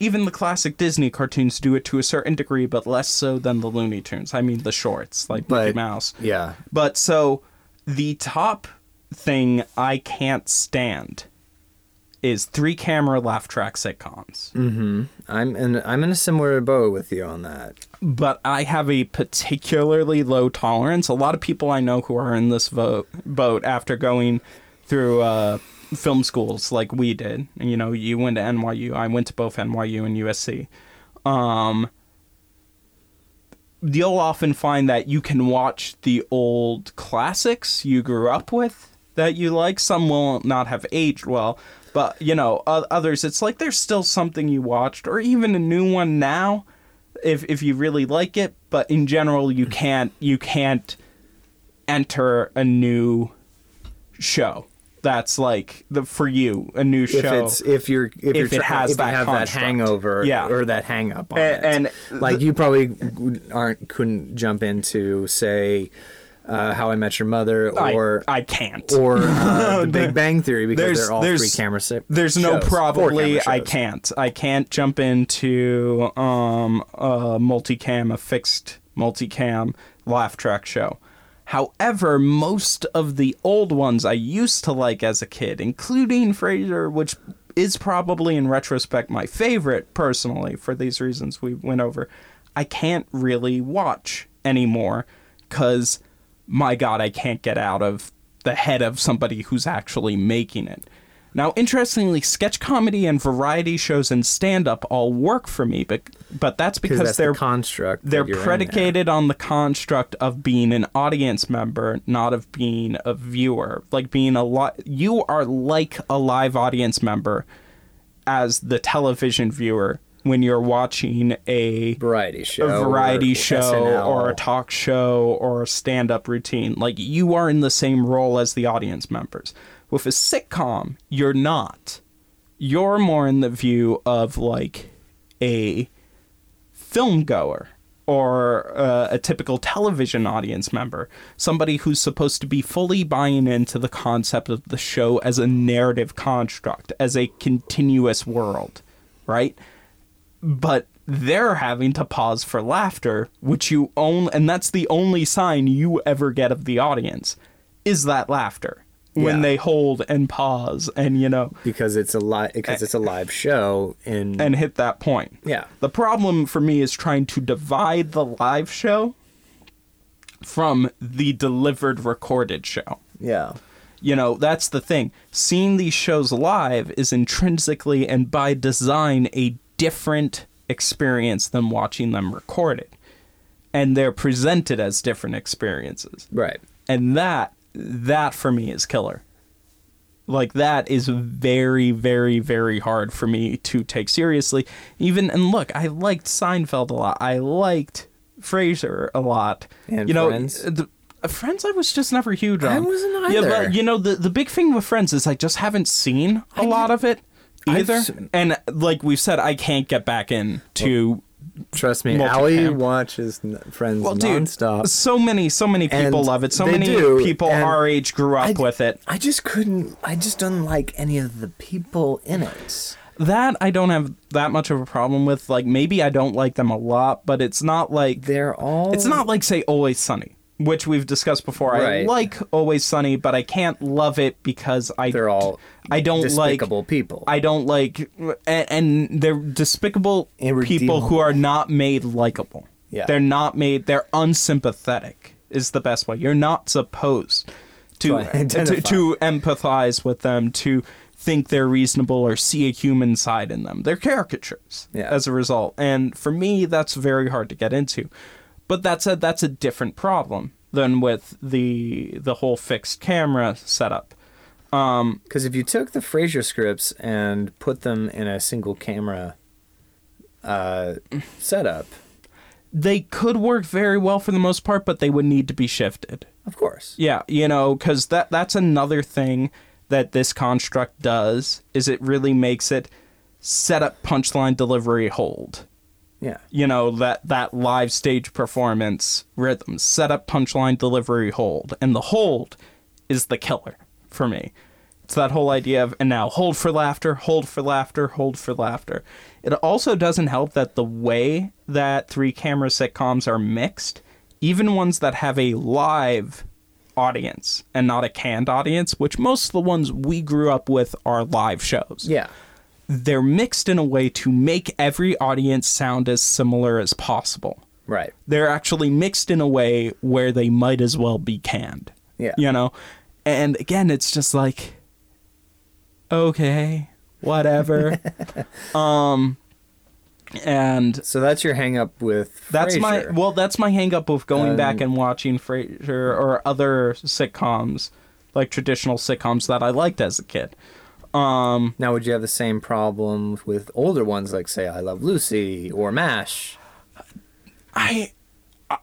Even the classic Disney cartoons do it to a certain degree, but less so than the Looney Tunes. I mean, the shorts, like but, Mickey Mouse. Yeah. But so the top thing I can't stand is three camera laugh track sitcoms. Mm-hmm. I'm in, I'm in a similar boat with you on that. But I have a particularly low tolerance. A lot of people I know who are in this vo- boat after going through... Uh, film schools like we did. You know, you went to N Y U. I went to both N Y U and U S C. Um, you'll often find that you can watch the old classics you grew up with that you like. Some will not have aged well, but, you know, others, it's like there's still something you watched, or even a new one now. if if you really like it, but in general you can't you can't enter a new show that's like the for you a new show if it's if you're if, if you're trying, it has if that, you have that hangover yeah. or that hang up on and, it. And like the, you probably aren't couldn't jump into say Uh, How I Met Your Mother, or I, I can't, or uh, The Big Bang Theory, because they're all three camera si- There's shows, no probably I can't. I can't jump into um, a multicam, a fixed multicam laugh track show. However, most of the old ones I used to like as a kid, including Frasier, which is probably in retrospect my favorite personally for these reasons we went over, I can't really watch anymore because. My God, I can't get out of the head of somebody who's actually making it. Now, interestingly, sketch comedy and variety shows and stand-up all work for me, but but that's because that's they're the construct they're predicated on the construct of being an audience member, not of being a viewer. Like being a li- you are like a live audience member as the television viewer when you're watching a variety show, a variety or, show S N L. Or a talk show or a stand-up routine. Like, you are in the same role as the audience members. With a sitcom, you're not. You're more in the view of, like, a film-goer or uh, a typical television audience member, somebody who's supposed to be fully buying into the concept of the show as a narrative construct, as a continuous world, right? But they're having to pause for laughter, which you own, and that's the only sign you ever get of the audience, is that laughter yeah. when they hold and pause, and you know because it's a live because it's a live show and and hit that point. Yeah, the problem for me is trying to divide the live show from the delivered recorded show. Yeah. You know, that's the thing. Seeing these shows live is intrinsically and by design a different experience than watching them recorded, and they're presented as different experiences, right? And that that for me is killer. Like, that is very, very, very hard for me to take seriously. Even and look, I liked Seinfeld a lot, I liked Frasier a lot, and you know Friends. The, Friends I was just never huge on. I wasn't either. Yeah, but you know the the big thing with Friends is I just haven't seen a I lot did. Of it either, and like we've said, I can't get back in to. Well, trust me, Allie watches Friends well, nonstop. Dude, so many, so many people and love it. So many do, people our age grew up I, with it. I just couldn't. I just don't like any of the people in it. That I don't have that much of a problem with. Like, maybe I don't like them a lot, but it's not like they're all. It's not like, say, Always Sunny, which we've discussed before. Right. I like Always Sunny, but I can't love it because I they're all I don't despicable like, people. I don't like, and, and they're despicable people who are not made likable. Yeah. They're not made. They're unsympathetic is the best way. You're not supposed to to, to to empathize with them, to think they're reasonable or see a human side in them. They're caricatures yeah. as a result. And for me, that's very hard to get into. But that's a that's a different problem than with the the whole fixed camera setup. Because um, if you took the Frasier scripts and put them in a single camera uh, setup, they could work very well for the most part, but they would need to be shifted. Of course. Yeah, you know, because that that's another thing that this construct does is it really makes it setup, punchline, delivery, hold. Yeah, you know, that, that live stage performance rhythm, setup, punchline, delivery, hold. And the hold is the killer for me. It's that whole idea of, and now hold for laughter, hold for laughter, hold for laughter. It also doesn't help that the way that three camera sitcoms are mixed, even ones that have a live audience and not a canned audience, which most of the ones we grew up with are live shows. Yeah. They're mixed in a way to make every audience sound as similar as possible. Right. They're actually mixed in a way where they might as well be canned. Yeah. You know? And again, it's just like, okay, whatever. um, and so that's your hang up with that's Frasier. my well, that's my hang up with going um, back and watching Frasier or other sitcoms, like traditional sitcoms that I liked as a kid. Um, now, would you have the same problem with older ones like, say, I Love Lucy or MASH? I... Uh,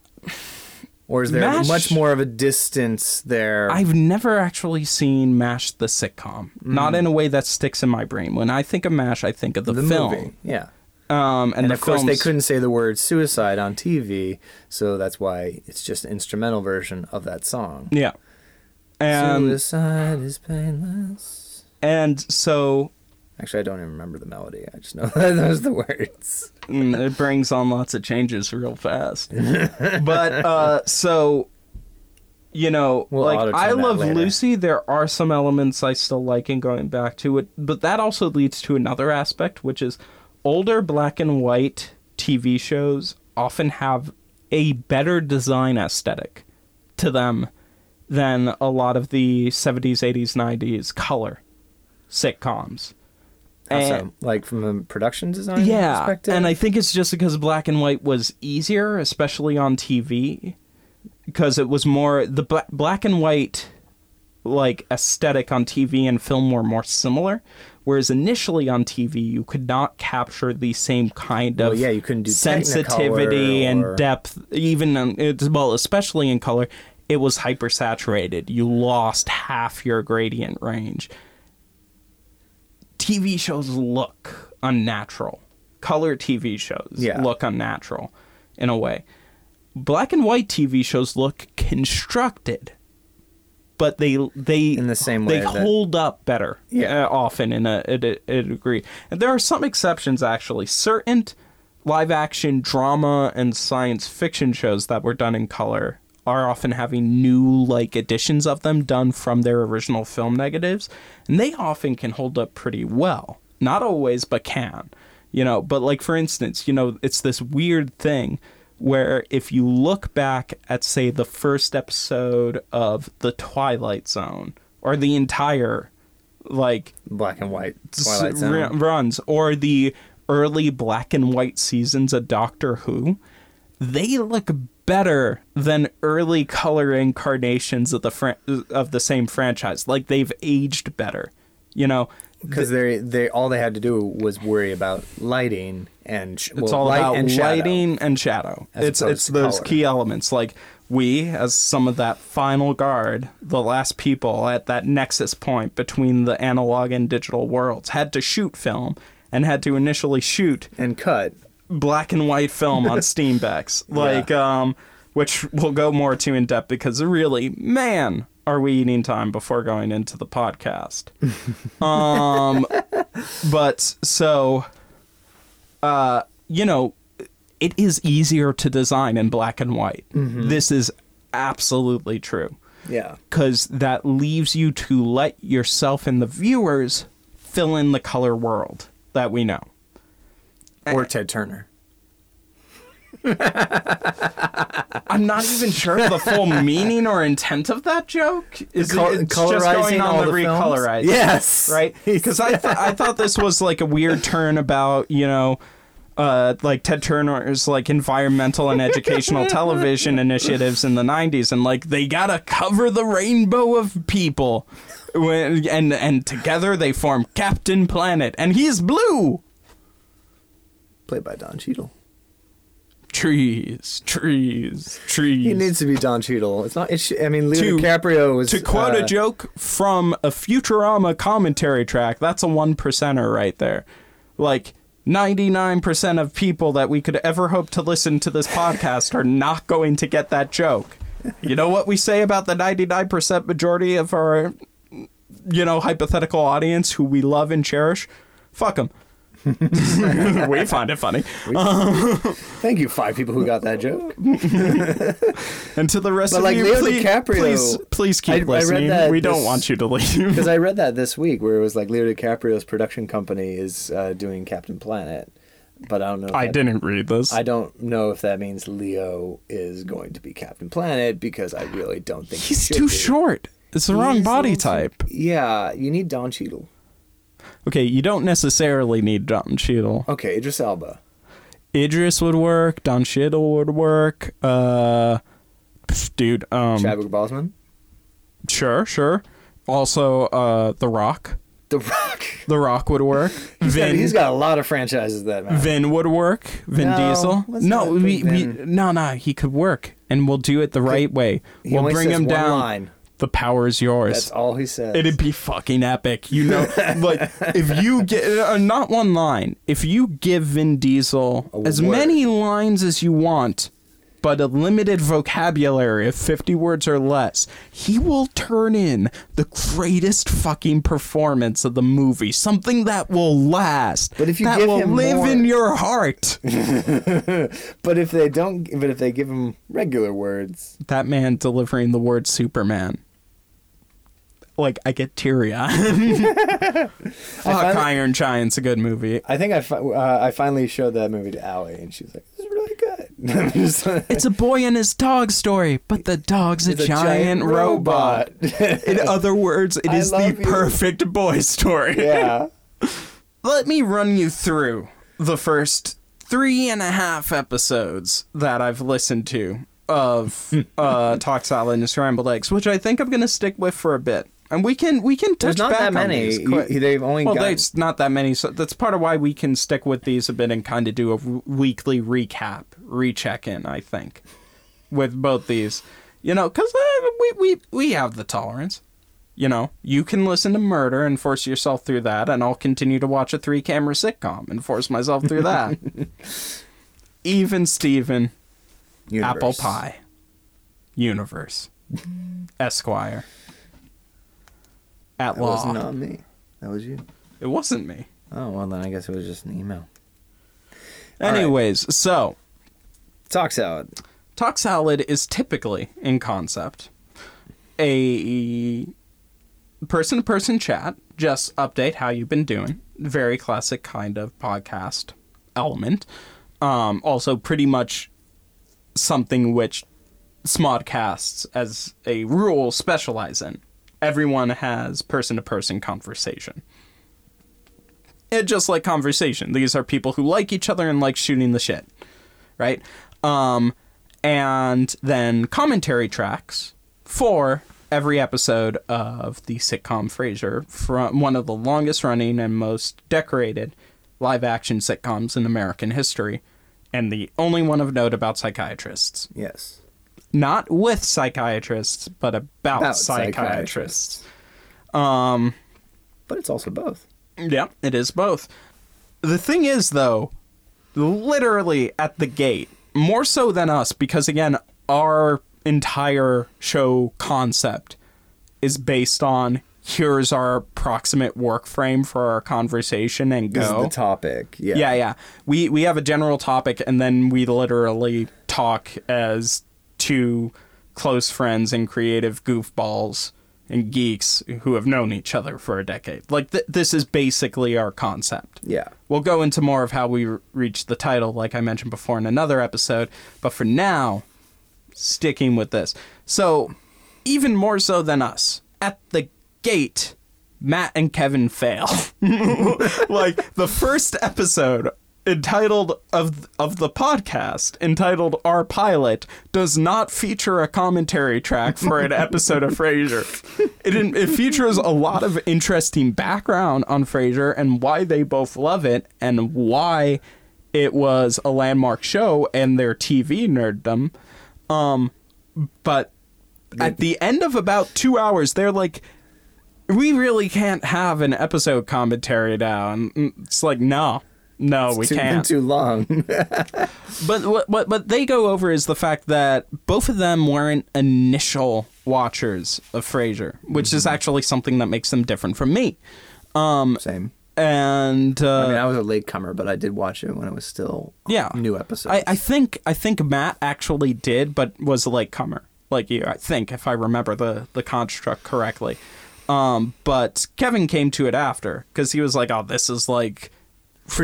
or is there MASH, much more of a distance there? I've never actually seen MASH the sitcom. Mm. Not in a way that sticks in my brain. When I think of MASH, I think of the, the film. Movie. Yeah. Um, and, and of course, they couldn't say the word suicide on T V, so that's why it's just an instrumental version of that song. Yeah. And suicide is painless. And so... Actually, I don't even remember the melody. I just know those are the words. It brings on lots of changes real fast. But, uh, so, you know, we'll like, I Love Lucy. There are some elements I still like in going back to it. But that also leads to another aspect, which is older black and white T V shows often have a better design aesthetic to them than a lot of the seventies, eighties, nineties color sitcoms. Awesome. Like from a production design yeah, perspective? Yeah, and I think it's just because black and white was easier, especially on T V, because it was more... The bla- black and white like aesthetic on T V and film were more similar, whereas initially on T V, you could not capture the same kind of well, yeah, you couldn't do sensitivity and or... depth, even on, well, especially in color. It was hypersaturated. You lost half your gradient range. T V shows look unnatural. Color T V shows yeah. look unnatural in a way. Black and white T V shows look constructed, but they they in the same way they that... hold up better yeah. uh, often in a, a, a degree. And there are some exceptions, actually. Certain live action drama and science fiction shows that were done in color are often having new, like, editions of them done from their original film negatives, and they often can hold up pretty well. Not always, but can. You know, but, like, for instance, you know, it's this weird thing where if you look back at, say, the first episode of The Twilight Zone, or the entire, like... Black and white Twilight Zone. Runs, or the early black and white seasons of Doctor Who, they look better than early color incarnations of the fran- of the same franchise. Like, they've aged better, you know, because they they all they had to do was worry about lighting and sh- it's well, all light about and lighting and shadow. It's it's those color. Key elements. Like, we, as some of that final guard, the last people at that nexus point between the analog and digital worlds, had to shoot film and had to initially shoot and cut. Black and white film on Steambacks, like, yeah. um, which we'll go more to in depth because really, man, are we eating time before going into the podcast? um, but so, uh, you know, it is easier to design in black and white. Mm-hmm. This is absolutely true. Yeah, because that leaves you to let yourself and the viewers fill in the color world that we know. Or Ted Turner. I'm not even sure of the full meaning or intent of that joke. Is the col- it, it's just going on the, the recolorizing. Yes. Right? Because I, th- I thought this was like a weird turn about, you know, uh, like Ted Turner's like environmental and educational television initiatives in the nineties. And like, they got to cover the rainbow of people. When, and, and together they form Captain Planet. And he's blue. Played by Don Cheadle. Trees, trees, trees. He needs to be Don Cheadle. It's not. It's, I mean, Leo DiCaprio was. To quote uh, a joke from a Futurama commentary track, that's a one percenter right there. Like ninety-nine percent of people that we could ever hope to listen to this podcast are not going to get that joke. You know what we say about the ninety-nine percent majority of our, you know, hypothetical audience who we love and cherish? Fuck them. We find it funny. Um, Thank you, five people who got that joke. And to the rest but of like you, Leo please, DiCaprio, please, please keep I, listening. I we this, don't want you to leave. Because I read that this week where it was like Leo DiCaprio's production company is uh, doing Captain Planet, but I don't know. If I that, didn't read this. I don't know if that means Leo is going to be Captain Planet because I really don't think he's he too be. Short. It's the he wrong body type. Yeah, you need Don Cheadle. Okay, you don't necessarily need Don Cheadle. Okay, Idris Elba. Idris would work. Don Cheadle would work. Uh, dude. Um, Chadwick Boseman? Sure, sure. Also, uh, The Rock. The Rock? The Rock would work. he's, Vin, got, he's got a lot of franchises that matter. Vin would work. Vin no, Diesel. No, we, we, no, no, he could work, and we'll do it the right he, way. We'll he only bring says him one down. Line. The power is yours. That's all he says. It'd be fucking epic, you know. Like if you get uh, not one line, if you give Vin Diesel a as word. many lines as you want, but a limited vocabulary of fifty words or less, he will turn in the greatest fucking performance of the movie. Something that will last. But if you that give will him live more... in your heart. But if they don't, but if they give him regular words, that man delivering the word Superman. Like, I get teary-eyed. Fuck, Iron Giant's a good movie. I think I, fi- uh, I finally showed that movie to Allie, and she was like, this is really good. Just, it's a boy and his dog story, but the dog's a, a giant, giant robot. robot. In other words, it I is the you. perfect boy story. Yeah. Let me run you through the first three and a half episodes that I've listened to of uh, Talk Salad and Scrambled Eggs, which I think I'm going to stick with for a bit. And we can we can touch back on these. There's not that many. They've only well, there's not that many. So that's part of why we can stick with these a bit and kind of do a weekly recap, recheck in. I think with both these, you know, because uh, we we we have the tolerance. You know, you can listen to Murder and force yourself through that, and I'll continue to watch a three camera sitcom and force myself through that. Even Steven, Universe. Apple Pie, Universe, Esquire. At that law. was not me. That was you. It wasn't me. Oh, well, then I guess it was just an email. Anyways, right. So. Talk Salad. Talk Salad is typically, in concept, a person-to-person chat. Just update how you've been doing. Very classic kind of podcast element. Um, also, pretty much something which Smodcasts, as a rule, specialize in. Everyone has person-to-person conversation. It's just like conversation. These are people who like each other and like shooting the shit, right? Um, and then commentary tracks for every episode of the sitcom Frasier, from one of the longest-running and most decorated live-action sitcoms in American history, and the only one of note about psychiatrists. Yes. Not with psychiatrists, but about, about psychiatrists. psychiatrists. Um, but it's also both. Yeah, it is both. The thing is, though, literally at the gate, more so than us, because, again, our entire show concept is based on here's our approximate work frame for our conversation and go. This is the topic. Yeah, yeah. yeah. We, we have a general topic, and then we literally talk as two close friends and creative goofballs and geeks who have known each other for a decade. Like, th- this is basically our concept. Yeah. We'll go into more of how we re- reach the title, like I mentioned before in another episode. But for now, sticking with this. So, even more so than us, at the gate, Matt and Kevin fail. Like, the first episode entitled of of the podcast entitled Our Pilot does not feature a commentary track for an episode of Frasier. It it features a lot of interesting background on Frasier and why they both love it and why it was a landmark show and their T V nerddom. Um, but at the end of about two hours, they're like, we really can't have an episode commentary now. And it's like, no. No, it's we too, can't. Too long. But what, what what they go over is the fact that both of them weren't initial watchers of Frasier, which mm-hmm. is actually something that makes them different from me. Um, Same. And uh, I mean, I was a latecomer, but I did watch it when it was still yeah. new episodes. I, I think I think Matt actually did, but was a latecomer like you. I think if I remember the the construct correctly. Um, but Kevin came to it after because he was like, "Oh, this is like."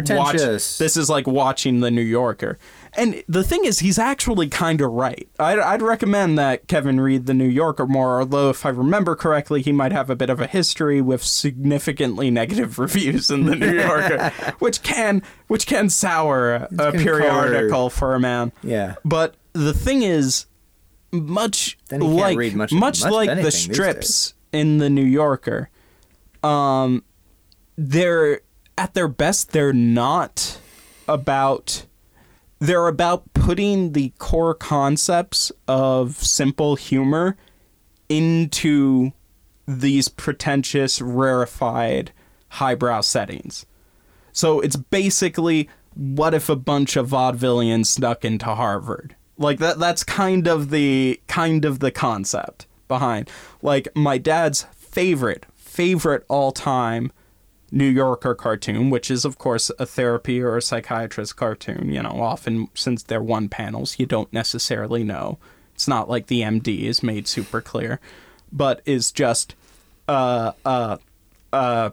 Watch, this is like watching The New Yorker. And the thing is, he's actually kind of right. I'd, I'd recommend that Kevin read The New Yorker more, although if I remember correctly, he might have a bit of a history with significantly negative reviews in The New Yorker, which can which can sour a periodical for a man. Yeah. But the thing is, much like read much, much, much like the strips in The New Yorker, um, they're at their best, they're not about, they're about putting the core concepts of simple humor into these pretentious, rarefied, highbrow settings. So it's basically, what if a bunch of vaudevillians snuck into Harvard? Like that that's kind of the kind of the concept behind. Like my dad's favorite, favorite all-time New Yorker cartoon, which is of course a therapy or a psychiatrist cartoon, you know, often since they're one panels, you don't necessarily know. It's not like the M D is made super clear, but is just uh uh uh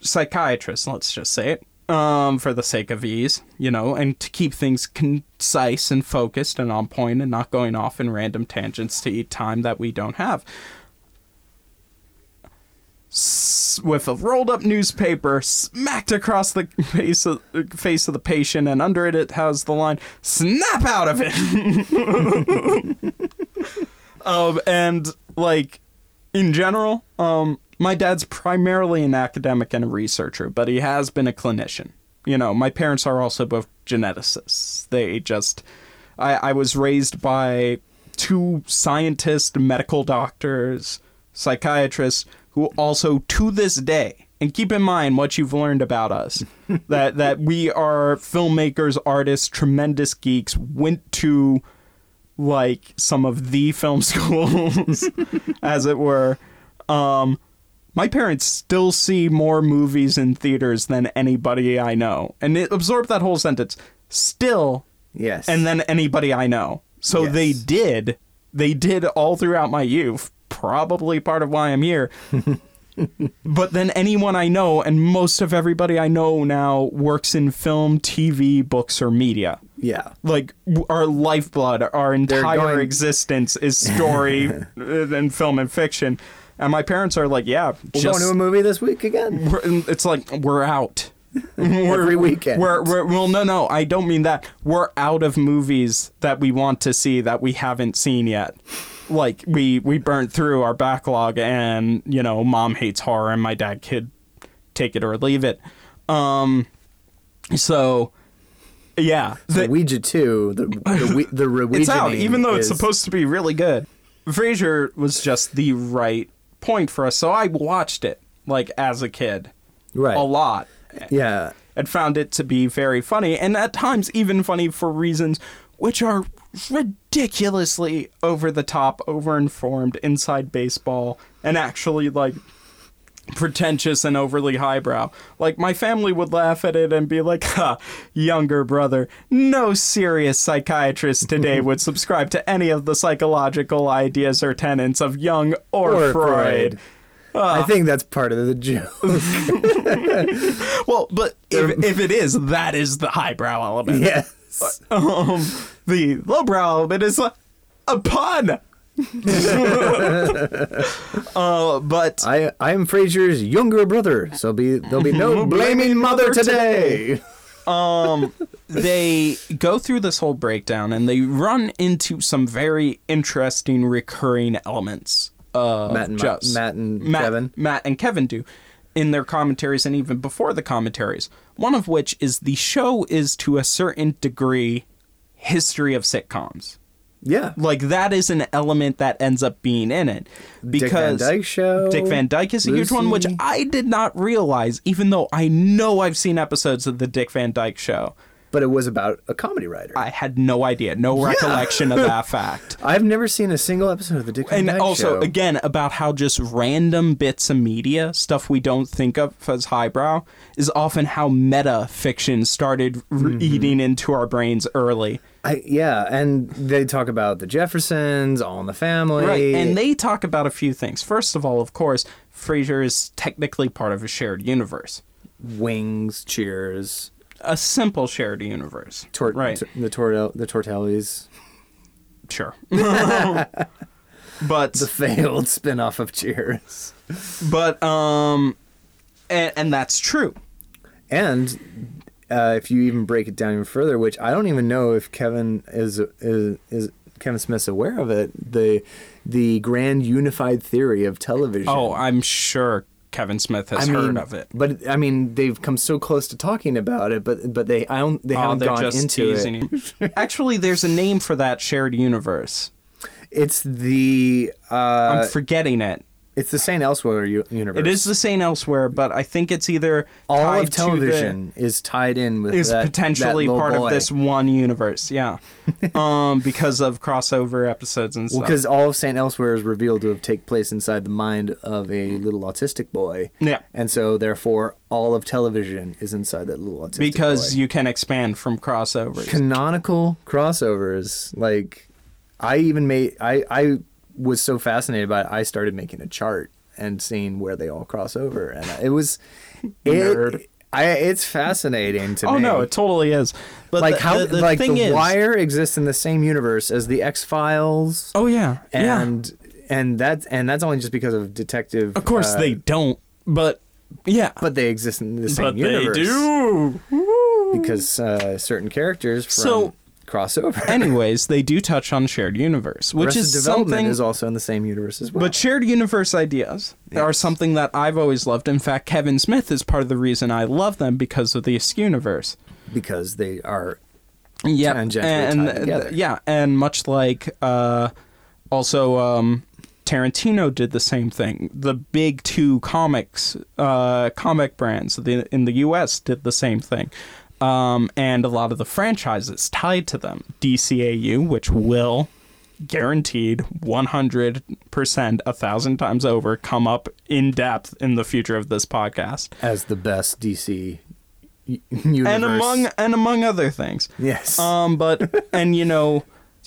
psychiatrist, let's just say it. Um, for the sake of ease, you know, and to keep things concise and focused and on point and not going off in random tangents to eat time that we don't have. S- with a rolled up newspaper smacked across the face of, face of the patient, and under it, it has the line, "Snap out of it!" um, and, like, in general, um... my dad's primarily an academic and a researcher, but he has been a clinician. You know, my parents are also both geneticists. They just... I, I was raised by two scientists, medical doctors, psychiatrists, who also, to this day, and keep in mind what you've learned about us, that, that we are filmmakers, artists, tremendous geeks, went to, like, some of the film schools, as it were. Um... My parents still see more movies in theaters than anybody I know. And it absorbed that whole sentence. Still. Yes. And then anybody I know. So yes. they did. They did all throughout my youth. Probably part of why I'm here. But then anyone I know, and most of everybody I know now works in film, T V, books, or media. Yeah. Like, our lifeblood, our entire going... existence is story and film and fiction. And my parents are like, yeah. We're just, going to a movie this week again? We're, it's like, we're out. We're, Every weekend. We're, we're, well, no, no, I don't mean that. We're out of movies that we want to see that we haven't seen yet. Like, we, we burnt through our backlog and, you know, mom hates horror and my dad could take it or leave it. Um, so... Yeah. The, so Ouija two, the, the, the Ouija it's out, even though is... it's supposed to be really good. Frasier was just the right point for us, so I watched it, like, as a kid. Right. A lot. Yeah. And found it to be very funny, and at times even funny for reasons which are ridiculously over-the-top, over-informed, inside baseball, and actually, like, pretentious and overly highbrow. Like, my family would laugh at it and be like, ha, younger brother, no serious psychiatrist today would subscribe to any of the psychological ideas or tenets of Jung or, or Freud. Freud. Uh, I think that's part of the joke. Well, but if, if it is, that is the highbrow element. Yes. Um, the lowbrow element is a, a pun. uh, but I I'm Frasier's younger brother, so be there'll be no blaming mother today. Um, they go through this whole breakdown and they run into some very interesting recurring elements. Uh, Matt and Ma- Matt and Matt, Kevin, Matt and Kevin do in their commentaries and even before the commentaries. One of which is the show is to a certain degree history of sitcoms. Yeah. Like, that is an element that ends up being in it. Because Dick Van Dyke Show. Dick Van Dyke is a Lucy. Huge one, which I did not realize, even though I know I've seen episodes of the Dick Van Dyke Show. But it was about a comedy writer. I had no idea, no yeah. recollection of that fact. I've never seen a single episode of the Dick Van Dyke Show. And also, again, about how just random bits of media, stuff we don't think of as highbrow, is often how meta fiction started mm-hmm. eating into our brains early. I, yeah, and they talk about the Jeffersons, All in the Family. Right, and they talk about a few things. First of all, of course, Frasier is technically part of a shared universe. Wings, Cheers. A simple shared universe. Tor- right. T- the, tor- the Tortellis. Sure. But the failed spinoff of Cheers. But, um, and, and that's true. And... Uh, if you even break it down even further, which I don't even know if Kevin is is, is Kevin Smith's aware of it, the the grand unified theory of television. Oh, I'm sure Kevin Smith has I mean, heard of it. But I mean, they've come so close to talking about it, but but they I don't they oh, haven't gone just into it. Actually, there's a name for that shared universe. It's the uh, I'm forgetting it. It's the Saint Elsewhere u- universe. It is the Saint Elsewhere, but I think it's either all of television the, is tied in with is that, potentially that part boy. of this one universe. Yeah, um, because of crossover episodes and stuff. Well, because all of Saint Elsewhere is revealed to have take place inside the mind of a little autistic boy. Yeah, and so therefore all of television is inside that little autistic because boy. Because you can expand from crossovers, canonical crossovers. Like I even made I. I was so fascinated by it, I started making a chart and seeing where they all cross over, and it was it, I, it's fascinating to oh, me. Oh no, it totally is. But like the, how the, the like the is, Wire exists in the same universe as the X-Files. Oh yeah, and yeah. and that's and that's only just because of Detective. Of course uh, they don't, but yeah, but they exist in the same but universe. But they do Woo. because uh, certain characters from. So, crossover. Anyways, they do touch on shared universe, which is something. Development is also in the same universe as well. But shared universe ideas yes. are something that I've always loved. In fact, Kevin Smith is part of the reason I love them because of the universe. Because they are yeah, and tied together. yeah, and much like uh, also um, Tarantino did the same thing. The big two comics, uh, comic brands in the U S did the same thing. Um, and a lot of the franchises tied to them. D C A U, which will, guaranteed, one hundred percent, a thousand times over, come up in depth in the future of this podcast. As the best D C universe. And among, and among other things. Yes. Um, but, and you know,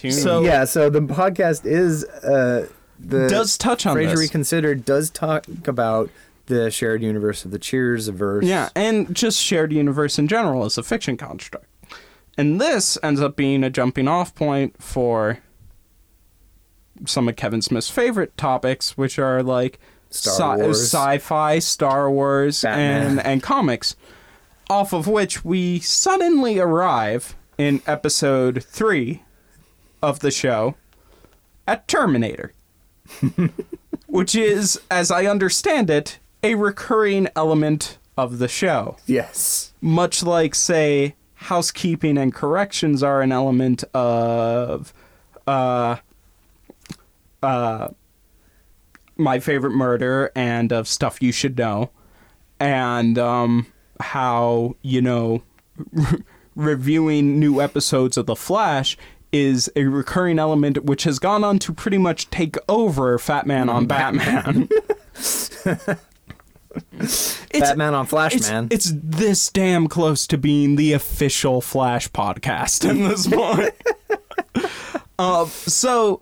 so... Yeah, so the podcast is... Uh, the does touch on Frasier this. Frasier Reconsidered does talk about... the shared universe of the Cheers-verse. Yeah, and just shared universe in general is a fiction construct. And this ends up being a jumping-off point for some of Kevin Smith's favorite topics, which are, like, Star Wars. Sci- sci-fi, Star Wars, and, and comics, off of which we suddenly arrive in episode three of the show at Terminator, which is, as I understand it, a recurring element of the show. Yes. Much like, say, housekeeping and corrections are an element of uh, uh, My Favorite Murder and of Stuff You Should Know. And um, how, you know, re- reviewing new episodes of The Flash is a recurring element which has gone on to pretty much take over Fat Man on Batman. Batman. Batman on Flash, it's, man. It's this damn close to being the official Flash podcast in this point. uh, so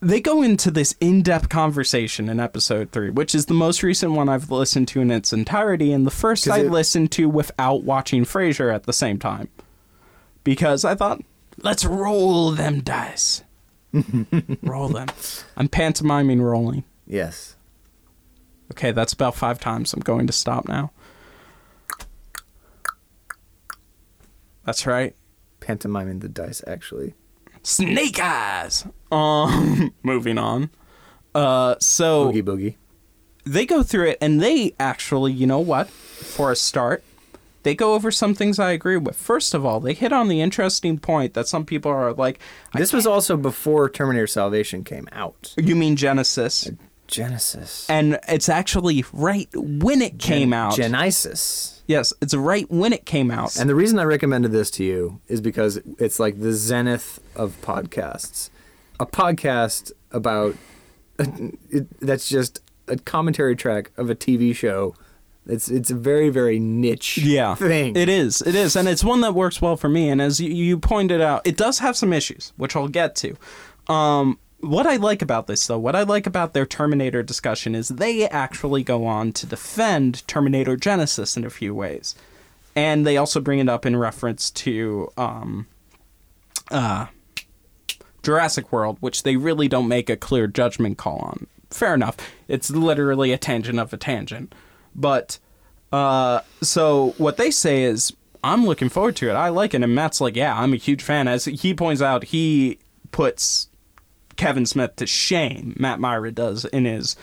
they go into this in-depth conversation in episode three, which is the most recent one I've listened to in its entirety, and the first I it... listened to without watching Frasier at the same time. Because I thought, let's roll them dice. Roll them. I'm pantomiming rolling. Yes. Okay, that's about five times. I'm going to stop now. That's right. Pantomiming the dice, actually. Snake eyes! Um, moving on. Uh, so... Boogie boogie. They go through it, and they actually, you know what? For a start, they go over some things I agree with. First of all, they hit on the interesting point that some people are like... This was also before Terminator Salvation came out. You mean Genesis? Genesis. And it's actually right when it came Gen- out. Genesis. Yes, it's right when it came out. And the reason I recommended this to you is because it's like the zenith of podcasts. A podcast about... It, that's just a commentary track of a T V show. It's it's a very, very niche yeah, thing. It is. It is. And it's one that works well for me. And as you, you pointed out, it does have some issues, which I'll get to. Um, what I like about this, though, what I like about their Terminator discussion is they actually go on to defend Terminator Genesis in a few ways. And they also bring it up in reference to um, uh, Jurassic World, which they really don't make a clear judgment call on. Fair enough. It's literally a tangent of a tangent. But, uh, so what they say is, I'm looking forward to it. I like it. And Matt's like, yeah, I'm a huge fan. As he points out, he puts Kevin Smith to shame. Matt Mira does in his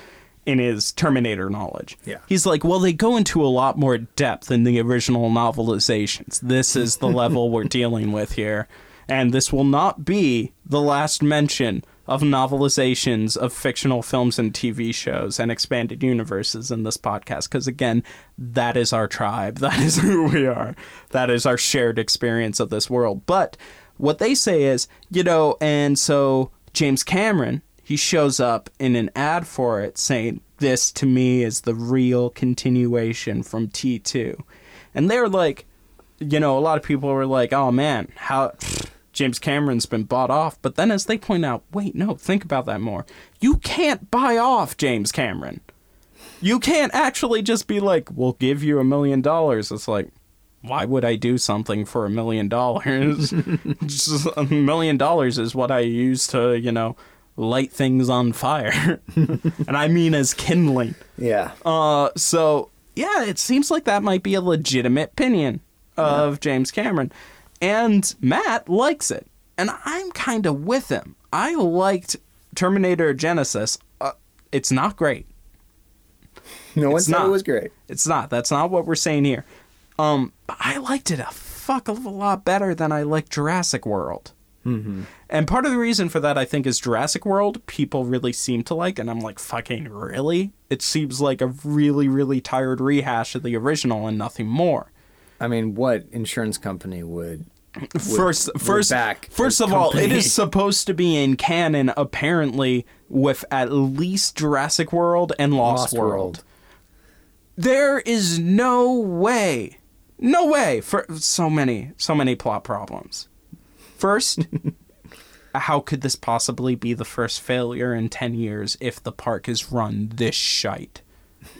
in his Terminator knowledge. Yeah. He's like, well, they go into a lot more depth in the original novelizations. This is the level we're dealing with here. And this will not be the last mention of novelizations of fictional films and T V shows and expanded universes in this podcast. Because, again, that is our tribe. That is who we are. That is our shared experience of this world. But what they say is, you know, and so James Cameron, he shows up in an ad for it saying, this to me is the real continuation from T two. And they're like, you know, a lot of people were like, oh, man, how... James Cameron's been bought off. But then as they point out, wait, no, think about that more. You can't buy off James Cameron. You can't actually just be like, we'll give you a million dollars. It's like, why would I do something for a million dollars? Just a million dollars is what I use to, you know, light things on fire. And I mean as kindling. Yeah. Uh. So, yeah, it seems like that might be a legitimate opinion of yeah. James Cameron. And Matt likes it. And I'm kind of with him. I liked Terminator Genesis. Uh, it's not great. No one said it was great. It's not. That's not what we're saying here. Um, but I liked it a fuck of a lot better than I liked Jurassic World. Mm-hmm. And part of the reason for that, I think, is Jurassic World, people really seem to like. And I'm like, fucking really? It seems like a really, really tired rehash of the original and nothing more. I mean, what insurance company would, would first first would back first of company? all, it is supposed to be in canon apparently with at least Jurassic World and Lost, Lost World. World. There is no way, no way for so many so many plot problems. First, how could this possibly be the first failure in ten years if the park is run this shite?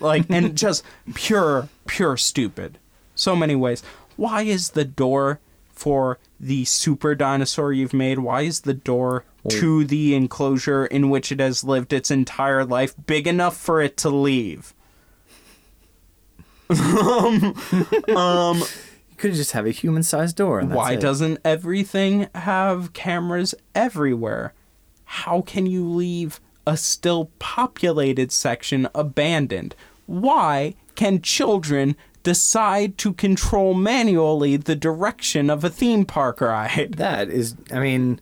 Like, and just pure pure stupid. So many ways. Why is the door for the super dinosaur you've made, why is the door to the enclosure in which it has lived its entire life big enough for it to leave? um, um, you could just have a human-sized door. And that's why it. Doesn't everything have cameras everywhere? How can you leave a still populated section abandoned? Why can children decide to control manually the direction of a theme park ride? That is, I mean,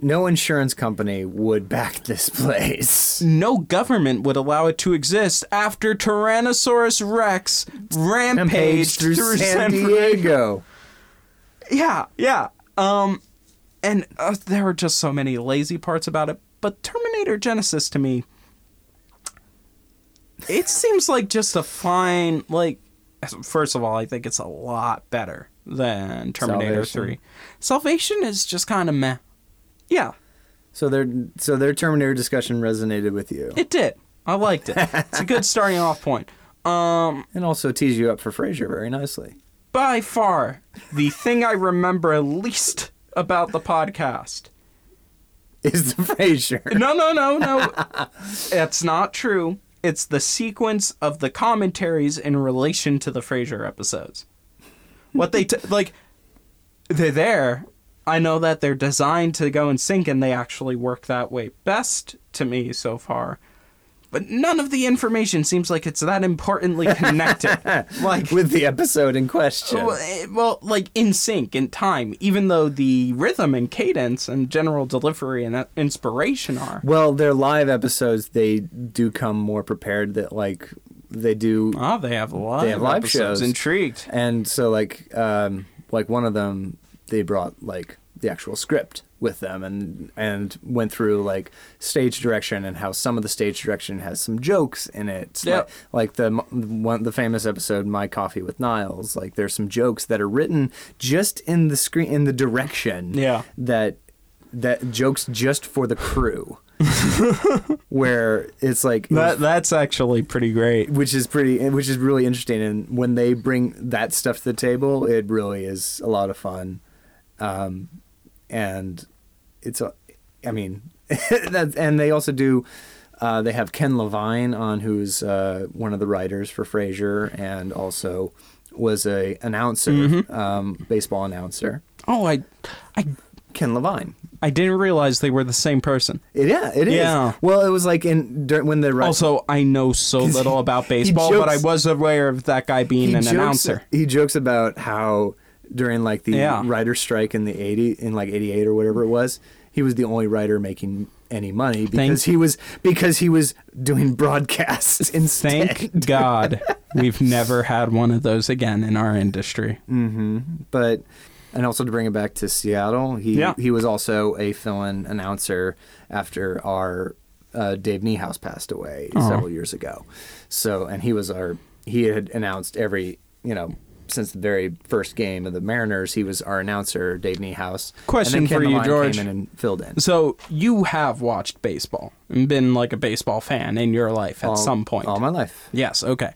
no insurance company would back this place. No government would allow it to exist after Tyrannosaurus Rex rampaged, rampaged through, through San, San Diego. Yeah, yeah. Um, and uh, there are just so many lazy parts about it. But Terminator Genesis to me, it seems like just a fine, like, first of all, I think it's a lot better than Terminator Salvation. three. Salvation is just kind of meh. Yeah. So their so their Terminator discussion resonated with you. It did. I liked it. It's a good starting off point. Um, and also tees you up for Frasier very nicely. By far, the thing I remember least about the podcast is the Frasier. No, no, no, no. It's not true. It's the sequence of the commentaries in relation to the Frasier episodes. What they, t- like, they're there. I know that they're designed to go in sync, and they actually work that way best to me so far. But none of the information seems like it's that importantly connected. Like with the episode in question. Well, like, in sync, in time, even though the rhythm and cadence and general delivery and inspiration are. Well, their live episodes, they do come more prepared that, like, they do. Oh, they have live, they have live episodes. Shows. Intrigued. And so, like, um, like, one of them, they brought, like, the actual script with them and and went through like stage direction and how some of the stage direction has some jokes in it. Yep. Like, like the one the famous episode My Coffee with Niles, like there's some jokes that are written just in the screen in the direction yeah. that that jokes just for the crew. Where it's like that, that's actually pretty great, which is pretty which is really interesting, and when they bring that stuff to the table, it really is a lot of fun. Um And it's, a, I mean, that's, and they also do, uh, they have Ken Levine on, who's uh, one of the writers for Frasier and also was a announcer, mm-hmm. um, baseball announcer. Oh, I, I, Ken Levine. I didn't realize they were the same person. Yeah, it is. Yeah. Well, it was like in when the... Also, I know so little about baseball, jokes, but I was aware of that guy being an jokes, announcer. He jokes about how during like the yeah. writer strike in the eighty in like eighty-eight or whatever it was, he was the only writer making any money because Thank he was because he was doing broadcasts instead. Thank God we've never had one of those again in our industry. Mm-hmm. But... And also to bring it back to Seattle, he yeah. he was also a fill-in announcer after our uh, Dave Niehaus passed away uh-huh. several years ago. So, and he was our he had announced every you know since the very first game of the Mariners, he was our announcer, Dave Niehaus. Question for you, George. Came in and filled in. So you have watched baseball and been like a baseball fan in your life at all, some point. All my life. Yes. Okay.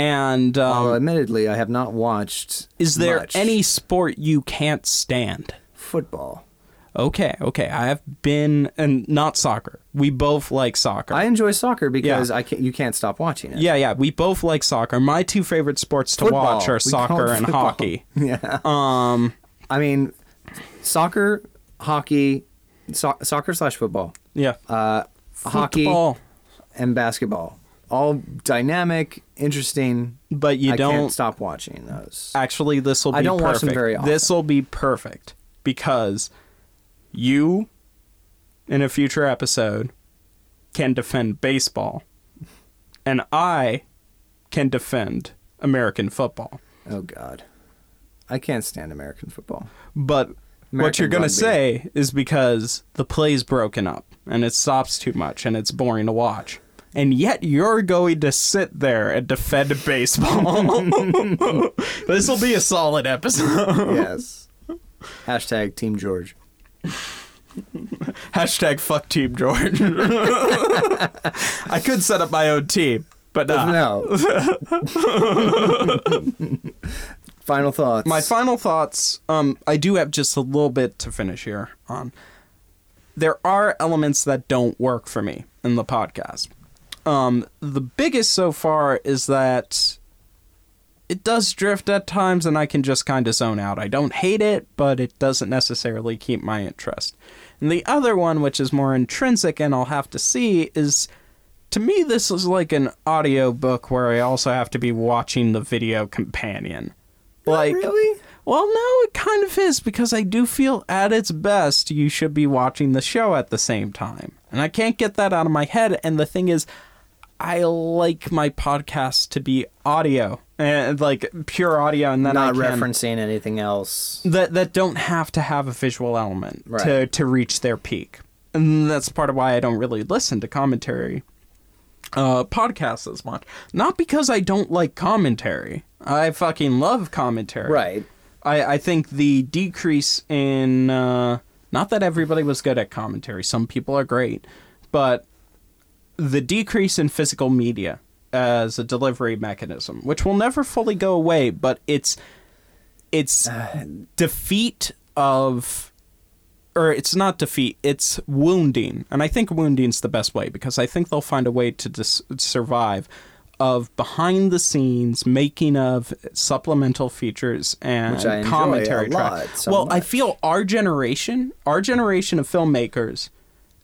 And um, well, admittedly, I have not watched. Is there much. Any sport you can't stand? Football. Okay, okay. I have been, and not soccer. We both like soccer. I enjoy soccer because yeah. I can't, you can't stop watching it. Yeah, yeah. We both like soccer. My two favorite sports to football. Watch are we soccer and hockey. Yeah. Um, I mean, soccer, hockey, so- soccer slash football. Yeah. Uh, hockey and basketball. All dynamic, interesting, but you I don't can't stop watching those. Actually, this will be I don't perfect. Watch them very often. This will be perfect because you, in a future episode, can defend baseball, and I can defend American football. Oh God, I can't stand American football. But American what you're going to say is because the play's broken up and it stops too much and it's boring to watch. And yet you're going to sit there and defend baseball. This will be a solid episode. Yes. Hashtag Team George. Hashtag fuck Team George. I could set up my own team, but nah. No. Final thoughts. My final thoughts. Um, I do have just a little bit to finish here on. There are elements that don't work for me in the podcast. Um, the biggest so far is that it does drift at times and I can just kind of zone out. I don't hate it, but it doesn't necessarily keep my interest. And the other one, which is more intrinsic and I'll have to see, is to me this is like an audio book where I also have to be watching the video companion. Like, not really? Well, no, it kind of is because I do feel at its best you should be watching the show at the same time. And I can't get that out of my head. And the thing is, I like my podcast to be audio, and like pure audio, and then not I can, referencing anything else that that don't have to have a visual element right. to to reach their peak. And that's part of why I don't really listen to commentary uh, podcasts as much. Not because I don't like commentary. I fucking love commentary. Right. I I think the decrease in uh, not that everybody was good at commentary. Some people are great, but. The decrease in physical media as a delivery mechanism, which will never fully go away, but it's it's uh, defeat of, or it's not defeat, it's wounding. And I think wounding's the best way because I think they'll find a way to dis- survive of behind the scenes making of supplemental features and which I commentary tracks. So well, much. I feel our generation, our generation of filmmakers.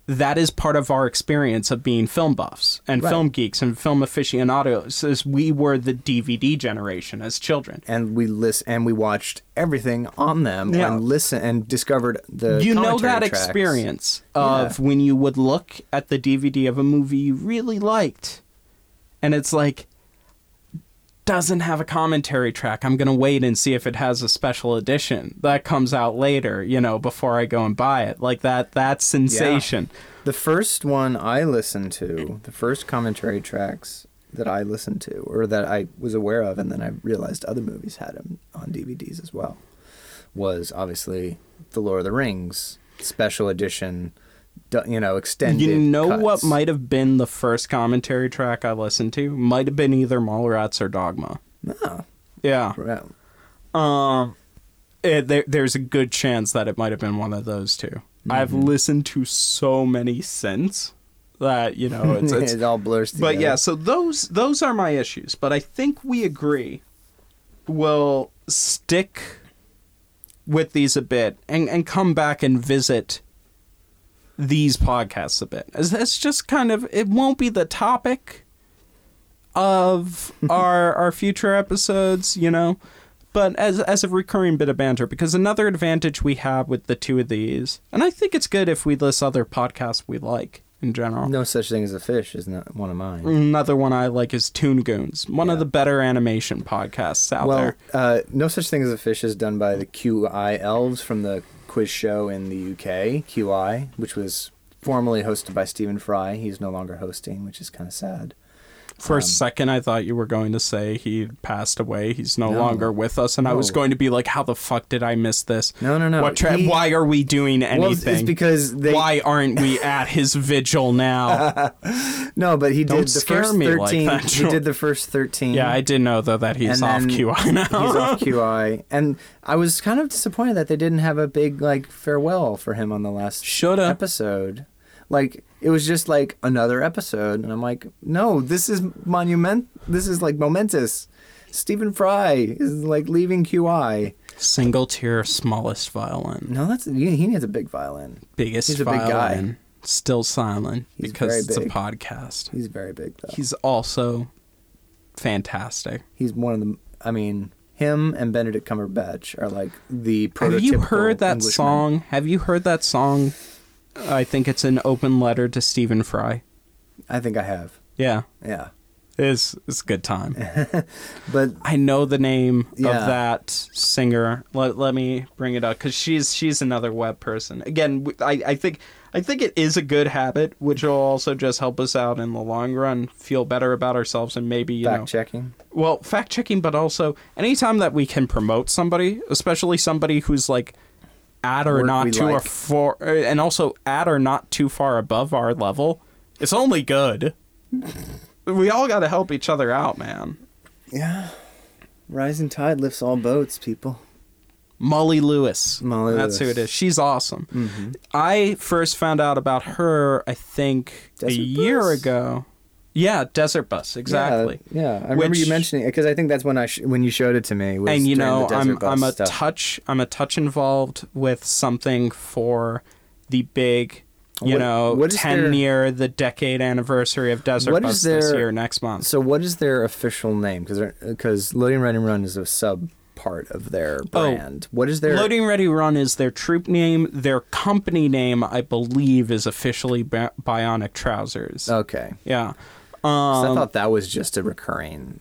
That is part of our experience of being film buffs and right. film geeks and film aficionados as we were the D V D generation as children. And we list, and we watched everything on them yeah. and listen and discovered the You know that tracks. Experience of yeah. when you would look at the D V D of a movie you really liked and it's like, doesn't have a commentary track. I'm going to wait and see if it has a special edition that comes out later, you know, before I go and buy it. Like that, that sensation. Yeah. The first one I listened to, the first commentary tracks that I listened to or that I was aware of, and then I realized other movies had them on D V Ds as well, was obviously The Lord of the Rings special edition. You know, extended You know cuts. What might have been the first commentary track I listened to? Might have been either Mallrats or Dogma. No. Yeah. Right. Uh, it, there, there's a good chance that it might have been one of those two. Mm-hmm. I've listened to so many since that, you know, it's, it's it all blurs together. But yeah, so those those are my issues. But I think we agree we'll stick with these a bit and, and come back and visit these podcasts a bit. It's just kind of, it won't be the topic of our our future episodes, you know, but as as a recurring bit of banter, because another advantage we have with the two of these, and I think it's good if we list other podcasts we like in general. No Such Thing as a Fish is not one of mine. Another one I like is Toon Goons, one yeah. of the better animation podcasts out well, there. Well, uh, No Such Thing as a Fish is done by the Q I elves from the quiz show in the U K, Q I, which was formerly hosted by Stephen Fry. He's no longer hosting, which is kind of sad. For um, a second, I thought you were going to say he passed away. He's no, no longer with us. And no. I was going to be like, how the fuck did I miss this? No, no, no. What tra- he, why are we doing anything? Well, it's because they... Why aren't we at his vigil now? No, but he did Don't the scare first me thirteen. Like that. He did the first thirteen. Yeah, I did know, though, that he's off Q I now. He's off Q I. And I was kind of disappointed that they didn't have a big, like, farewell for him on the last Shoulda. episode. Like... It was just like another episode, and I'm like, no, this is monument. This is like momentous. Stephen Fry is like leaving Q I. Single tier, smallest violin. No, that's he needs a big violin. Biggest He's a violin. Big guy. Still silent He's because it's a podcast. He's very big, though. He's also fantastic. He's one of the. I mean, him and Benedict Cumberbatch are like the prototypical Have you heard that Englishman. song? Have you heard that song? I think it's An Open Letter to Stephen Fry. I think I have. Yeah. Yeah. It's, it's a good time. But I know the name yeah. of that singer. Let, let me bring it up, because she's she's another web person. Again, I, I think I think it is a good habit, which will also just help us out in the long run, feel better about ourselves, and maybe, you fact know... Fact-checking. Well, fact-checking, but also anytime that we can promote somebody, especially somebody who's like... at or not too like. far, and also at or not too far above our level. It's only good. We all got to help each other out, man. Yeah, rising tide lifts all boats, people. Molly Lewis, Molly that's Lewis. who it is. She's awesome. Mm-hmm. I first found out about her, I think, Desert a Bus? year ago. Yeah, Desert Bus, exactly. Yeah, yeah. I remember Which, you mentioning it, because I think that's when I sh- when you showed it to me. Was and you know, the I'm I'm a stuff. touch I'm a touch involved with something for the big, you what, know, what ten year the decade anniversary of Desert Bus their, this year next month. So what is their official name? Because because Loading Ready Run is a sub part of their brand. Oh, what is their Loading Ready Run is their troop name. Their company name, I believe, is officially Bi- Bionic Trousers. Okay. Yeah. Um, I thought that was just a recurring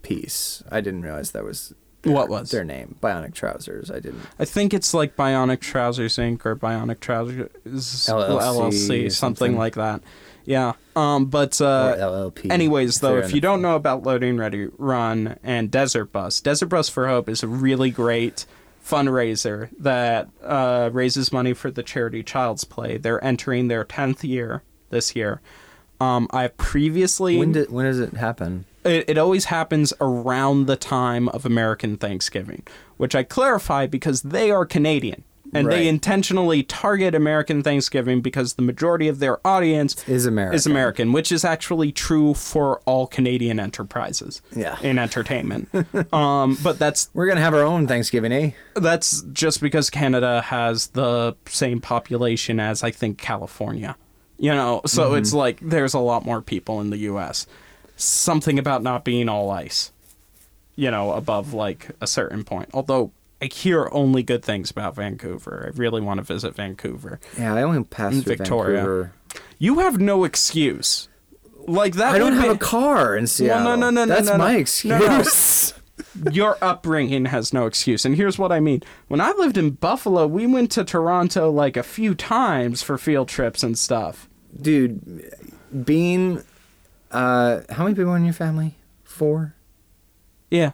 piece. I didn't realize that was their, what was their name, Bionic Trousers. I didn't. I think it's like Bionic Trousers Incorporated or Bionic Trousers L L C, L L C something, something like that. Yeah. Um. But uh, L L P. Anyways, though, if you don't know about Loading Ready Run and Desert Bus, Desert Bus for Hope is a really great fundraiser that uh, raises money for the charity Child's Play. They're entering their tenth year this year. Um, I've previously... When, did, when does it happen? It, it always happens around the time of American Thanksgiving, which I clarify because they are Canadian. And right. they intentionally target American Thanksgiving because the majority of their audience is American, is American which is actually true for all Canadian enterprises yeah. in entertainment. um, but that's We're going to have our own Thanksgiving, eh? That's just because Canada has the same population as, I think, California. You know, so mm-hmm. it's like there's a lot more people in the U S. Something about not being all ice, you know, above like a certain point. Although I hear only good things about Vancouver. I really want to visit Vancouver. Yeah, I only passed through Victoria. Vancouver. You have no excuse. Like that. I don't have be... a car in Seattle. Well, no, no, no, no. That's no, no, my no. excuse. No, no. Your upbringing has no excuse. And here's what I mean. When I lived in Buffalo, we went to Toronto like a few times for field trips and stuff. Dude, being, uh, how many people in your family? Four? Yeah.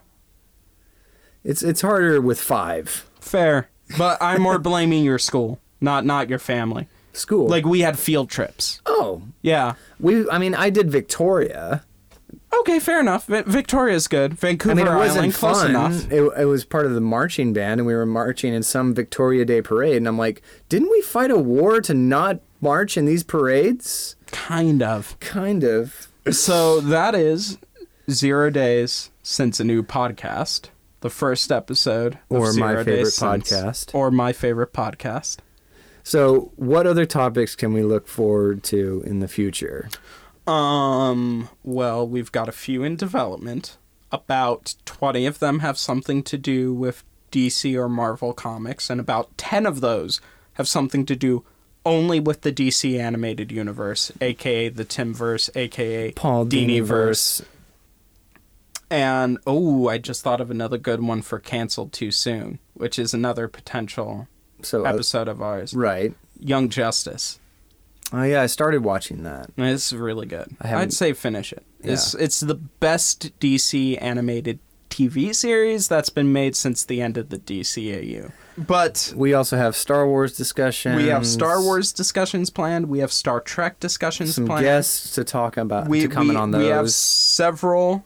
It's it's harder with five. Fair. But I'm more blaming your school, not not your family. School? Like, we had field trips. Oh. Yeah. We. I mean, I did Victoria. Okay, fair enough. V- Victoria's good. Vancouver I mean, it wasn't Island, fun. Close enough. It, it was part of the marching band, and we were marching in some Victoria Day parade, and I'm like, didn't we fight a war to not... march in these parades? Kind of. Kind of. So that is Zero Days Since, a new podcast the first episode or of Zero My Favorite Days Podcast Since, or My Favorite Podcast. So what other topics can we look forward to in the future? Um, well, we've got a few in development. About twenty of them have something to do with D C or Marvel comics, and about ten of those have something to do only with the D C animated universe, a k a the Timverse, a k a. Paul Diniverse. And, oh, I just thought of another good one for Canceled Too Soon, which is another potential so, uh, episode of ours. Right. Young Justice. Oh, yeah, I started watching that. It's really good. I I'd say finish it. Yeah. It's it's the best D C animated T V series that's been made since the end of the D C A U. But we also have Star Wars discussions. We have Star Wars discussions planned. We have Star Trek discussions Some planned. Some guests to talk about, we, to comment we, on those. We have several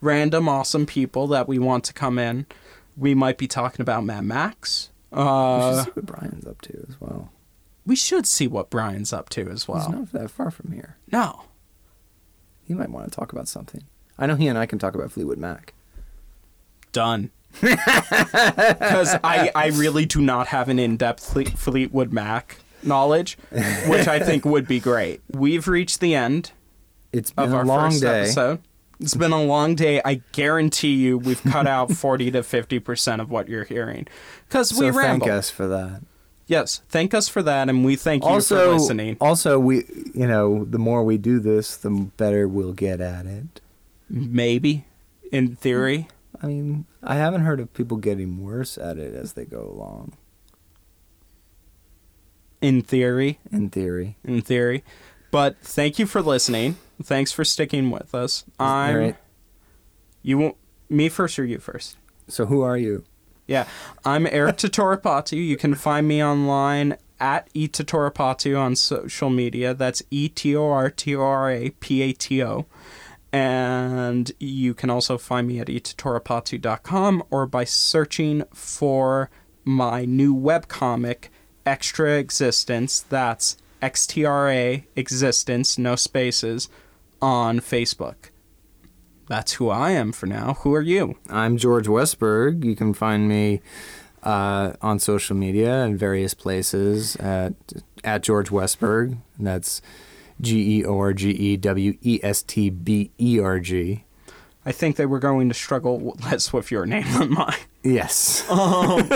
random awesome people that we want to come in. We might be talking about Mad Max. Uh, we should see what Brian's up to as well. We should see what Brian's up to as well. He's not that far from here. No. He might want to talk about something. I know he and I can talk about Fleetwood Mac. Done. Because I, I really do not have an in-depth Fleetwood Mac knowledge, which I think would be great. We've reached the end it's been of our a long first day. episode. It's been a long day. I guarantee you we've cut out forty to fifty percent of what you're hearing. Because we so ramble. Thank us for that. Yes, thank us for that, and we thank you also, for listening. Also, we, you know, the more we do this, the better we'll get at it. Maybe, in theory. I mean, I haven't heard of people getting worse at it as they go along. In theory. In theory. In theory. But thank you for listening. Thanks for sticking with us. I'm... All right. You won't... Me first or you first? So who are you? Yeah. I'm Eric Totorapatu. You can find me online at e Totorapatu on social media. That's E T O R T O R A P A T O. And you can also find me at e Totorapatu dot com or by searching for my new webcomic, Extra Existence. That's X T R A Existence, no spaces, on Facebook. That's who I am for now. Who are you? I'm George Westward. You can find me uh, on social media in various places at, at George Westward. That's G E O R G E W E S T B E R G. I think they were going to struggle less with your name than mine. Yes. Um,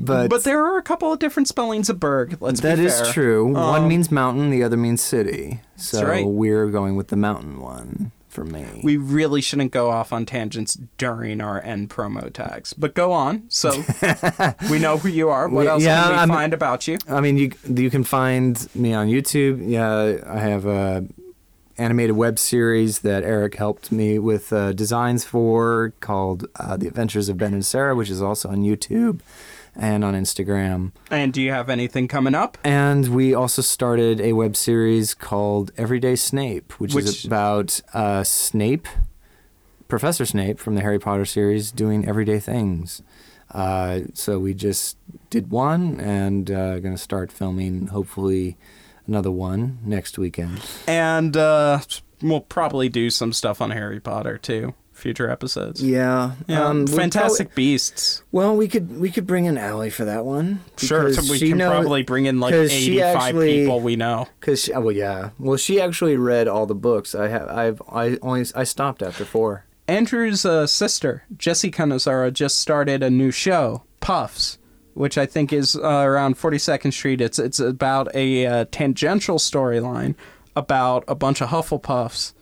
but, but there are a couple of different spellings of Berg, let's be fair. That is true. Um, one means mountain, the other means city. So that's right. We're going with the mountain one for me. We really shouldn't go off on tangents during our end promo tags. But go on. So we know who you are. What we, else yeah, can we I'm, find about you? I mean, you you can find me on YouTube. Yeah, I have an animated web series that Eric helped me with uh, designs for called uh, The Adventures of Ben and Sarah, which is also on YouTube and on Instagram. And do you have anything coming up? And we also started a web series called Everyday Snape, which, which... is about uh, Snape, Professor Snape from the Harry Potter series, doing everyday things. Uh, so we just did one and uh, going to start filming, hopefully, another one next weekend. And uh, we'll probably do some stuff on Harry Potter, too. Future episodes. Yeah. yeah. Um, Fantastic probably, Beasts. Well, we could we could bring in Allie for that one. Sure. So we can know, probably bring in like eighty-five actually, people we know. Cause she, well, yeah. Well, she actually read all the books. I have. I've. I only. I stopped after four. Andrew's uh, sister, Jessie Canizaro, just started a new show, Puffs, which I think is uh, around forty-second Street. It's it's about a uh, tangential storyline about a bunch of Hufflepuffs.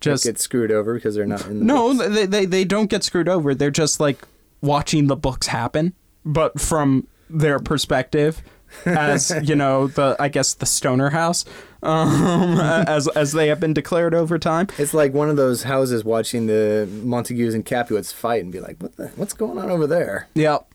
Just get screwed over because they're not in the no, books. they they they don't get screwed over. They're just like watching the books happen, but from their perspective, as you know, the I guess the Stoner House, um, as as they have been declared over time. It's like one of those houses watching the Montagues and Capuets fight and be like, what the, what's going on over there? Yep.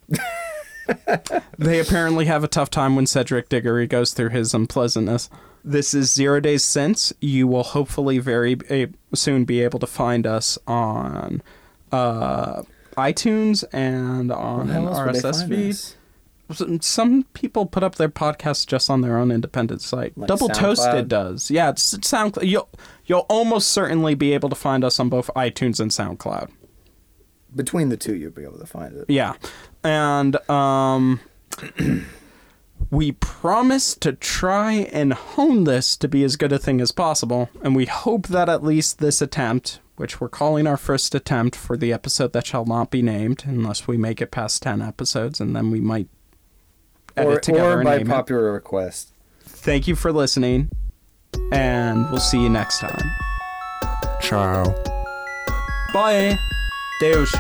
They apparently have a tough time when Cedric Diggory goes through his unpleasantness. This is Zero Days Since. You will hopefully very uh, soon be able to find us on uh, iTunes and on an R S S feed. Some people put up their podcasts just on their own independent site. Like Double SoundCloud? Toasted does. Yeah, it's, it's SoundCloud. You'll, you'll almost certainly be able to find us on both iTunes and SoundCloud. between the two, you'll be able to find it. Yeah. And um, we promised to try and hone this to be as good a thing as possible. And we hope that at least this attempt, which we're calling our first attempt for the episode that shall not be named, unless we make it past ten episodes, and then we might edit or, together or and by popular it. request. Thank you for listening, and we'll see you next time. Ciao. Bye. Deus.